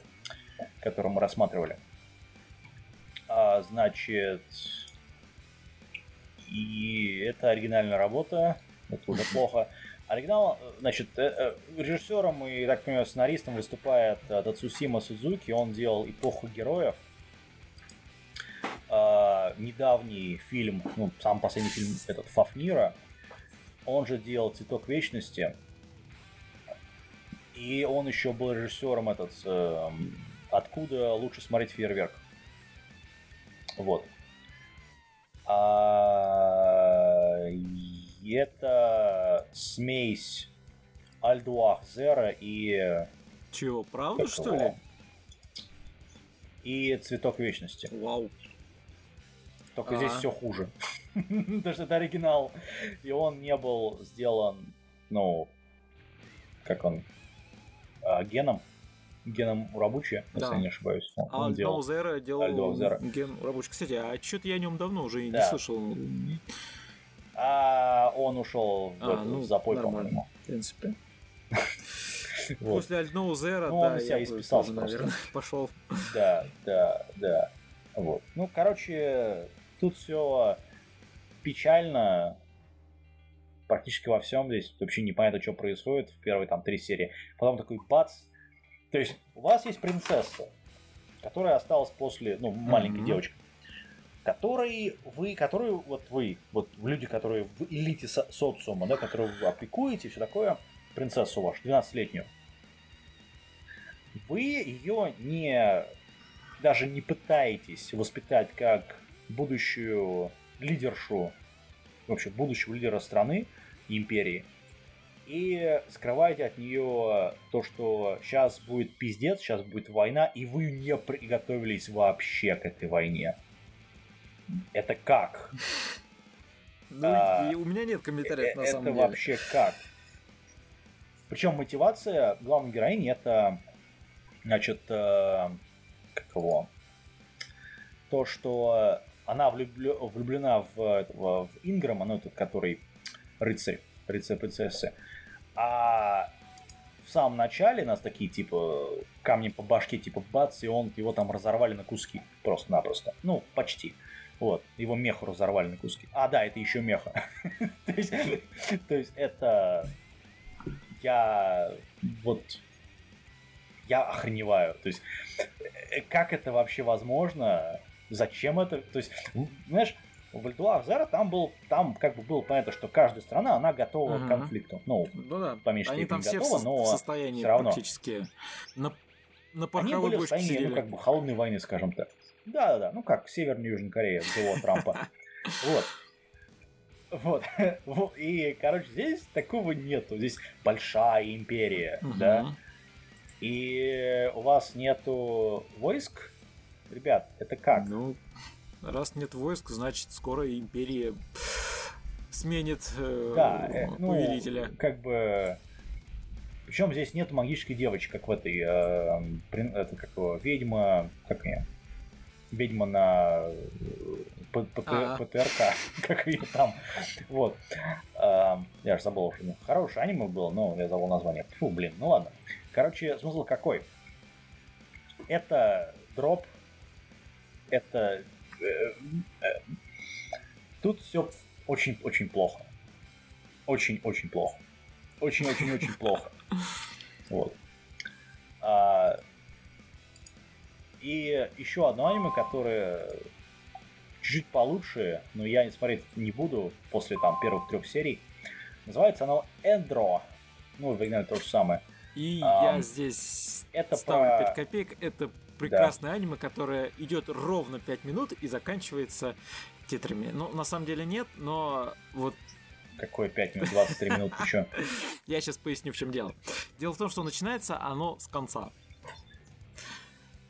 Который мы рассматривали. Значит... И это оригинальная работа. Это уже плохо. Оригинал... Значит, режиссером и, так понимаю, сценаристом выступает Тацусима Судзуки. Он делал «Эпоху героев». Недавний фильм, ну, самый последний фильм этот «Фафнира». Он же делал «Цветок вечности». И он еще был режиссером этот... «Откуда лучше смотреть фейерверк». Вот. Это смесь Альдуах Зера и... Чего, правда, что ли? И «Цветок вечности». Вау. Только здесь все хуже. Потому что это оригинал. И он не был сделан, ну... Как он? Геном Урабучи, да. Если я не ошибаюсь. А Альдо Зера делал Ген Урабучи. Кстати, а что-то я о нем давно уже не слышал. Он ушел в запой, по-моему. В принципе. После Альдо Зера, да, я тоже, наверное, пошел. Да. Вот. Ну, короче, тут все печально. Практически во всем здесь вообще непонятно, что происходит в первые там 3 серии. Потом такой бац. То есть у вас есть принцесса, которая осталась после, ну, маленькой девочки, которую люди, которые в элите социума, да, которую вы опекуете, все такое, принцессу вашу, 12-летнюю. Вы ее даже не пытаетесь воспитать как будущую лидершу, вообще будущего лидера страны и империи. И скрываете от нее то, что сейчас будет пиздец, сейчас будет война, и вы не приготовились вообще к этой войне. Это как? Ну, и у меня нет комментариев, на самом деле. Это вообще как? Причем мотивация главной героини это, значит, то, что она влюблена в Инграма, ну, этот, который рыцарь принцессы. А в самом начале нас такие, типа, камни по башке, типа, бац, и его там разорвали на куски. Просто-напросто. Ну, почти. Вот. Его меху разорвали на куски. А, да, это еще меха. То есть, это... Я охреневаю. То есть, как это вообще возможно? Зачем это? То есть, знаешь... В Альдуах Зера там как бы было понятно, что каждая страна, она готова к конфликту. Ну, по меньшей степени готова, но все равно. Практически на они были в состоянии, ну, как бы, холодной войны, скажем так. Да, ну как Северная и Южная Корея до Трампа. Вот. И, короче, здесь такого нету. Здесь большая империя, да. И у вас нету войск. Ребят, это как? Ну... Раз нет войск, значит, скоро империя сменит повелителя. Как бы... Причем здесь нет магической девочки, как в этой, это как ведьма, как ее? Ведьма на ПТРК, как ее там. Вот. Я же забыл, что хорошее аниме было, но я забыл название. Фу, блин, ну ладно. Короче, смысл какой? Это дроп. Это... Тут все очень-очень плохо. Очень-очень плохо. Очень-очень-очень плохо. Вот. И еще одно аниме, которое чуть-чуть получше, но я смотреть не буду после там первых трех серий. Называется оно Эндро. Ну, в оригинале то же самое. И я здесь это ставлю 5 копеек. Это прекрасное аниме, которое идет ровно 5 минут и заканчивается титрами. Ну, на самом деле нет, но вот... Какое 5 минут, 23 минут, ты чё? Я сейчас поясню, в чем дело. Дело в том, что начинается оно с конца.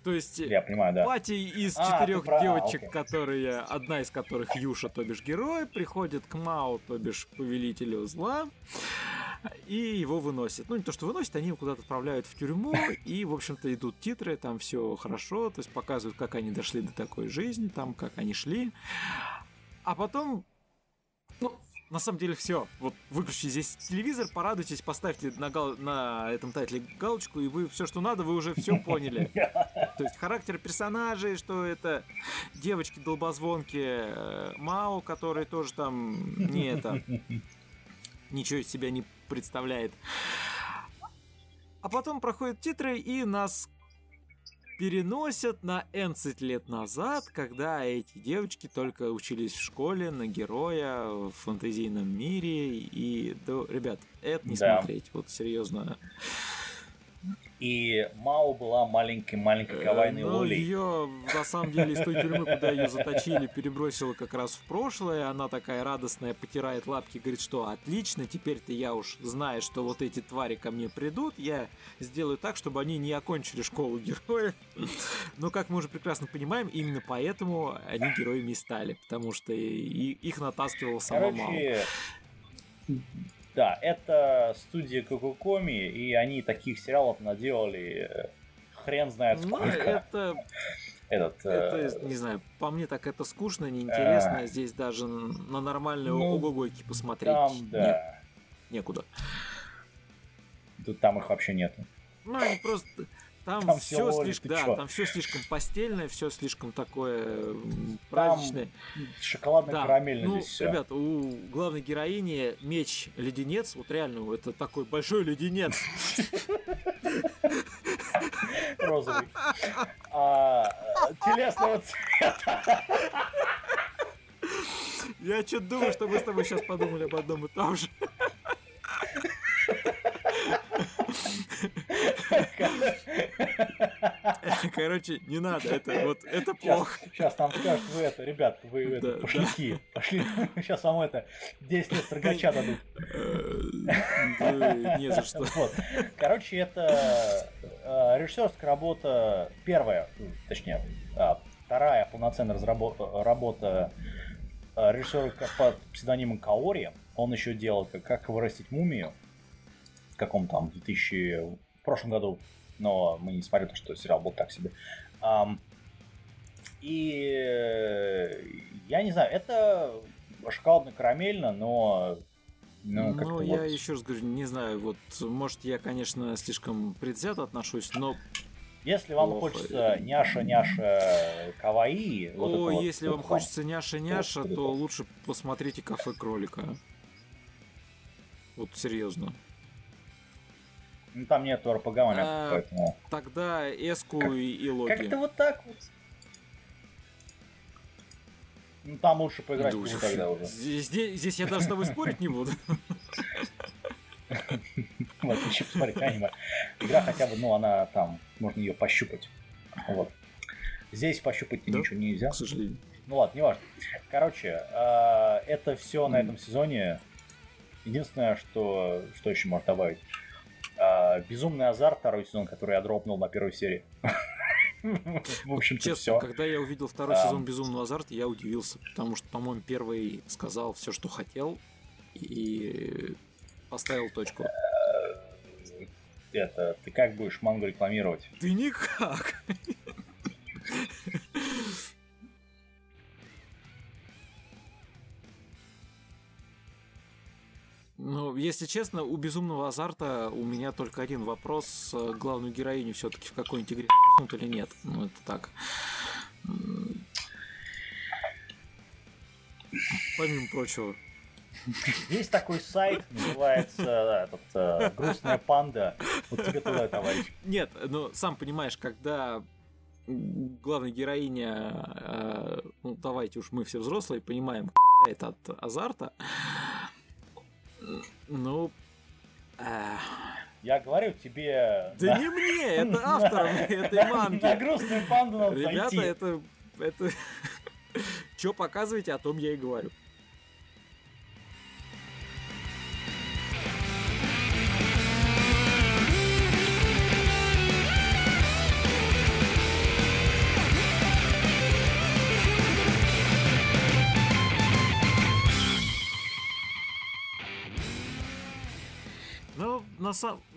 То есть я понимаю, да. Платье из 4 девочек, которые, одна из которых Юша, то бишь герой, приходит к Мао, то бишь повелителю зла, и его выносит. Ну, не то, что выносит, они его куда-то отправляют в тюрьму, и, в общем-то, идут титры, там все хорошо, то есть показывают, как они дошли до такой жизни, там, как они шли. А потом, ну, на самом деле все. Вот выключите здесь телевизор, порадуйтесь, поставьте на этом тайтле галочку, и вы все, что надо, вы уже все поняли. То есть характер персонажей, что это девочки-долбозвонки Мао, которые тоже там не это, ничего из себя не представляет. А потом проходят титры, и нас переносят на 11 лет назад, когда эти девочки только учились в школе на героя в фэнтезийном мире. И, да, ребят, это не смотреть, вот серьезно. И Мао была маленькой-маленькой кавайной лолей. Ее, на самом деле, из той тюрьмы, куда ее заточили, перебросила как раз в прошлое. Она такая радостная, потирает лапки, говорит, что отлично, теперь-то я уж знаю, что вот эти твари ко мне придут. Я сделаю так, чтобы они не окончили школу героев. Но, как мы уже прекрасно понимаем, именно поэтому они героями и стали. Потому что их натаскивала сама Мао. Да, это студия Кокукоми, и они таких сериалов наделали хрен знает сколько. Ну, это... Это, не знаю, по мне так это скучно, неинтересно. Здесь даже на нормальные ого-гойки посмотреть там, да. Некуда. Да, там их вообще нету. Ну, они просто... Там все слишком, там все слишком постельное, все слишком такое праздничное. Шоколадно-карамельное здесь все. Ребят, у главной героини меч-леденец, вот реально, это такой большой леденец. Розовый. Телесного цвета. Я что-то думаю, что мы с тобой сейчас подумали об одном и том же. Короче, не надо, это вот это плохо. Сейчас там скажут, вы это, ребят, вы да, пошляки, да. Пошли. Сейчас вам это 10 лет строгача дадут. Не за что. Вот. Короче, это режиссерская работа первая, точнее, вторая полноценная работа режиссера под псевдонимом Каори. Он еще делал «Как вырастить мумию». В каком там 2000... в прошлом году, но мы не смотрели, то, что сериал был так себе. И я не знаю, это шоколадно-карамельно, но... Ну, как-то я вот... еще раз говорю, не знаю, вот, может, я, конечно, слишком предвзято отношусь, но... Если вам хочется няша-няша каваи... Если вам хочется няша-няша, то лучше посмотрите «Кафе кролика». Вот серьезно. Ну, там нет РПГ-момента, поэтому... Тогда Эску как... и Локи. Как-то вот так вот. Ну, там лучше поиграть будет тогда уже. Здесь я даже с тобой спорить не буду. Вот, еще посмотреть аниме. Игра хотя бы, ну, она там, можно ее пощупать. Вот. Здесь пощупать ничего нельзя. К сожалению. Ну, ладно, неважно. Короче, это все на этом сезоне. Единственное, что еще можно добавить. «Безумный азарт», второй сезон, который я дропнул на первой серии. В общем-то, честно, все. Когда я увидел второй сезон «Безумного азарта», я удивился, потому что, по-моему, первый сказал все, что хотел, и поставил точку. это, ты как будешь мангу рекламировать? Ты никак! Ну, если честно, у безумного азарта у меня только один вопрос. Главную героиню все-таки в какой-нибудь игре ***нут или нет? Ну, это так. Помимо прочего. Есть такой сайт, называется «Грустная панда». Вот тебе туда, товарищ. Нет, ну, сам понимаешь, когда... Главная героиня, ну давайте уж мы все взрослые, понимаем, это от азарта. Ну... Я говорю тебе... Да не мне, это авторам этой манги. На грустную панду надо зайти. Ребята, это... Чё показываете, о том я и говорю.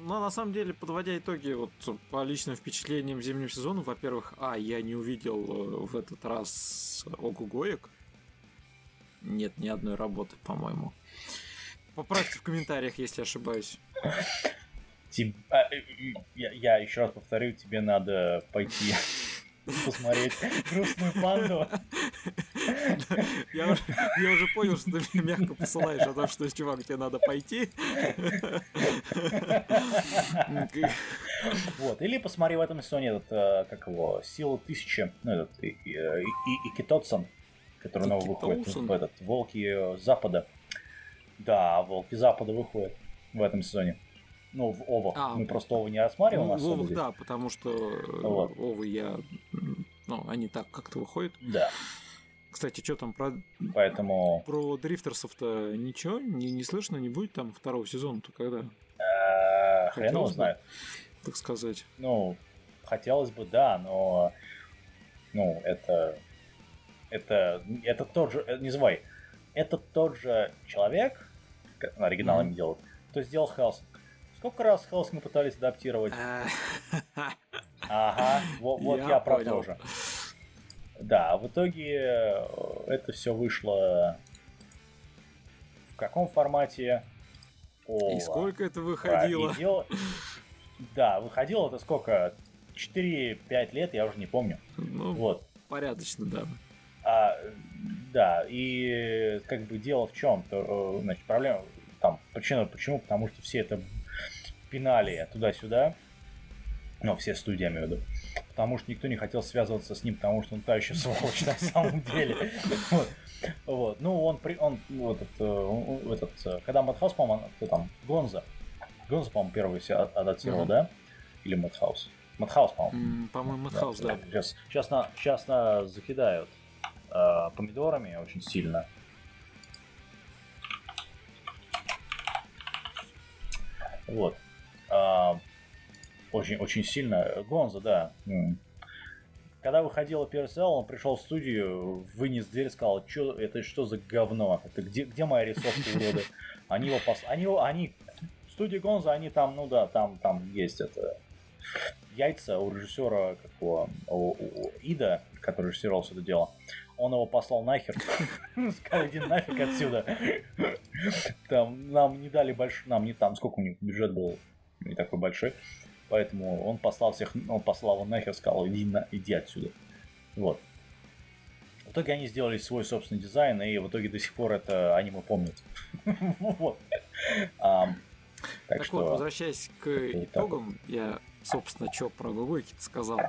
Но на самом деле, подводя итоги вот, по личным впечатлениям зимнего сезона, во-первых, я не увидел в этот раз Огугоек. Нет ни одной работы, по-моему. Поправьте в комментариях, если ошибаюсь. Я еще раз повторю, тебе надо пойти посмотреть грустную панду. Я уже понял, что ты меня мягко посылаешь о том, что, чувак, тебе надо пойти. Вот. Или посмотри в этом сезоне этот, как его, Силу Тысячи, ну, этот Икитоцен, который новый выходит. Этот, Волки Запада. Да, Волки Запада выходят в этом сезоне. Ну, в Овах. Мы просто Овы не рассматриваем особо. Овы, да, потому что Овы они так как-то выходят. Да. Кстати, что там про... Поэтому... про дрифтерсов-то ничего не слышно, не будет там второго сезона-то когда? Хрен его знает. Так сказать. Ну, хотелось бы, да, но... Ну, это... Это тот же... Не забывай. Это тот же человек, оригиналами делал, кто сделал Хелсинг. Сколько раз Хелсинг пытались адаптировать? Ага, вот я про то же. Да, в итоге это все вышло в каком формате? И сколько это выходило? Да, выходило это сколько? 4-5 лет, я уже не помню. Ну, вот. Порядочно, да. Да, и как бы дело в чем? Значит, проблема там, почему? Потому что все это пинали туда-сюда. Ну, все студии, я имею в виду. Потому что никто не хотел связываться с ним, потому что он тающий сволочь на самом деле. Вот. Ну, он когда Мадхаус, по-моему, кто там? Гонза, по-моему, первый себя адаптировал, да? Или Мадхаус? Мадхаус, по-моему. По-моему, Мадхаус, да. Сейчас нас закидают помидорами очень сильно. Вот. Очень-очень сильно. Гонза, да. Когда выходила первый сериал, он пришел в студию, вынес дверь и сказал: «Чё, это что за говно? Это где моя рисовка, уроды?» Студия Гонза, они там, ну да, там есть это... Яйца у режиссера, как у Ида, который режиссировал все это дело. Он его послал нахер. Сказал: «Иди нафиг отсюда». Там нам не дали большой... Нам не там, сколько у них бюджет был не такой большой. Поэтому он послал всех, его нахер, сказал: иди отсюда. Вот. В итоге они сделали свой собственный дизайн, и в итоге до сих пор это аниме помнят. Вот. Так вот, возвращаясь к итогам, я, собственно, что про Гугойки-то сказал.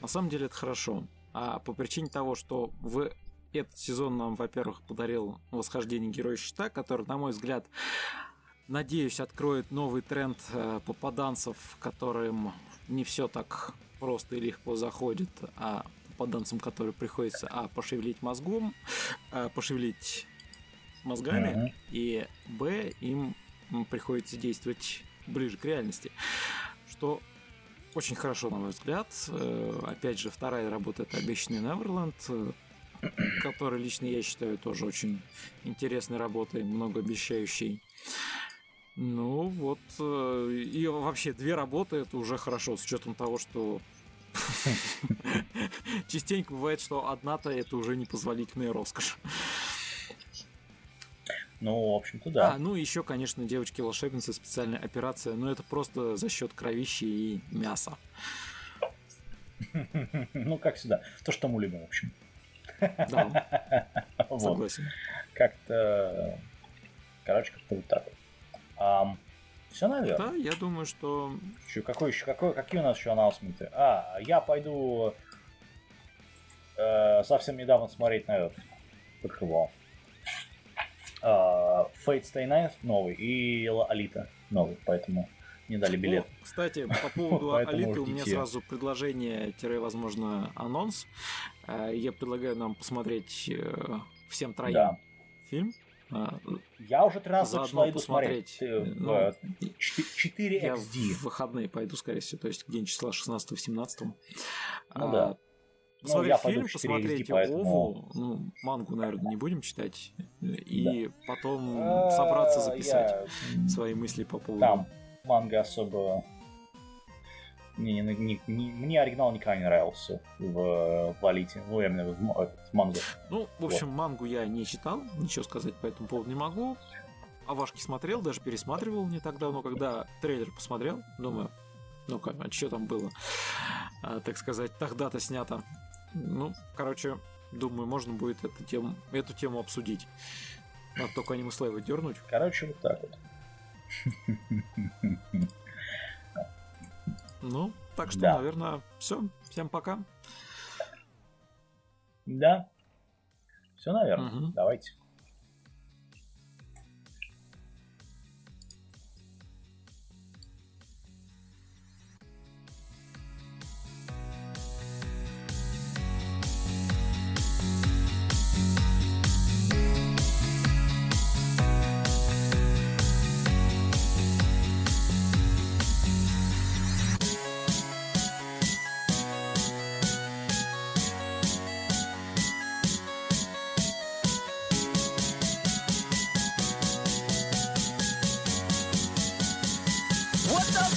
На самом деле это хорошо. А по причине того, что в этот сезон нам, во-первых, подарил «Восхождение героя щита», который, на мой взгляд... Надеюсь, откроет новый тренд попаданцев, которым не все так просто и легко заходит, а попаданцам, которые приходится пошевелить мозгом, пошевелить мозгами, и им приходится действовать ближе к реальности, что очень хорошо, на мой взгляд. Опять же, вторая работа — это «Обещанный Неверленд», который лично я считаю тоже очень интересной работой, многообещающей. Ну вот, и вообще две работы — это уже хорошо, с учетом того, что частенько бывает, что одна-то это уже непозволительная роскошь. Ну, в общем-то, да. А, ну и еще, конечно, девочки-волшебницы, специальная операция, но это просто за счет кровищи и мяса. Ну, как всегда. То, что мы любим, в общем. Да. Согласен. Как-то. Короче, как-то вот так. Все, наверное. Да, я думаю, что. Какие у нас еще анонсменты? А, я пойду совсем недавно смотреть на этот покрывал. Fate Stay Night новый и Алита новый, поэтому не дали билет. Ну, кстати, по поводу Алиты у меня сразу предложение-возможно анонс. Я предлагаю нам посмотреть всем троим фильм. Я уже 13 числа иду смотреть. 4XD. Я в выходные пойду, скорее всего, то есть день числа 16-17. Ну да. Посмотреть фильм, посмотреть ову, ну, мангу, наверное, не будем читать, и потом собраться записать свои мысли по поводу... Там манга особо... Мне оригинал никогда не нравился в Алите, ну, именно в мангу. Ну, в общем, мангу я не читал, ничего сказать по этому поводу не могу. Овашки смотрел, даже пересматривал не так давно, когда трейлер посмотрел, думаю, ну-ка, а что там было, так сказать, тогда-то снято. Ну, короче, думаю, можно будет эту тему обсудить. Надо только аниме слайвы дернуть. Короче, вот так вот. Ну, так что, наверное, все. Всем пока. Да. Все, наверное. Угу. Давайте.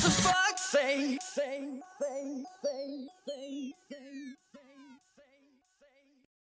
The fuck?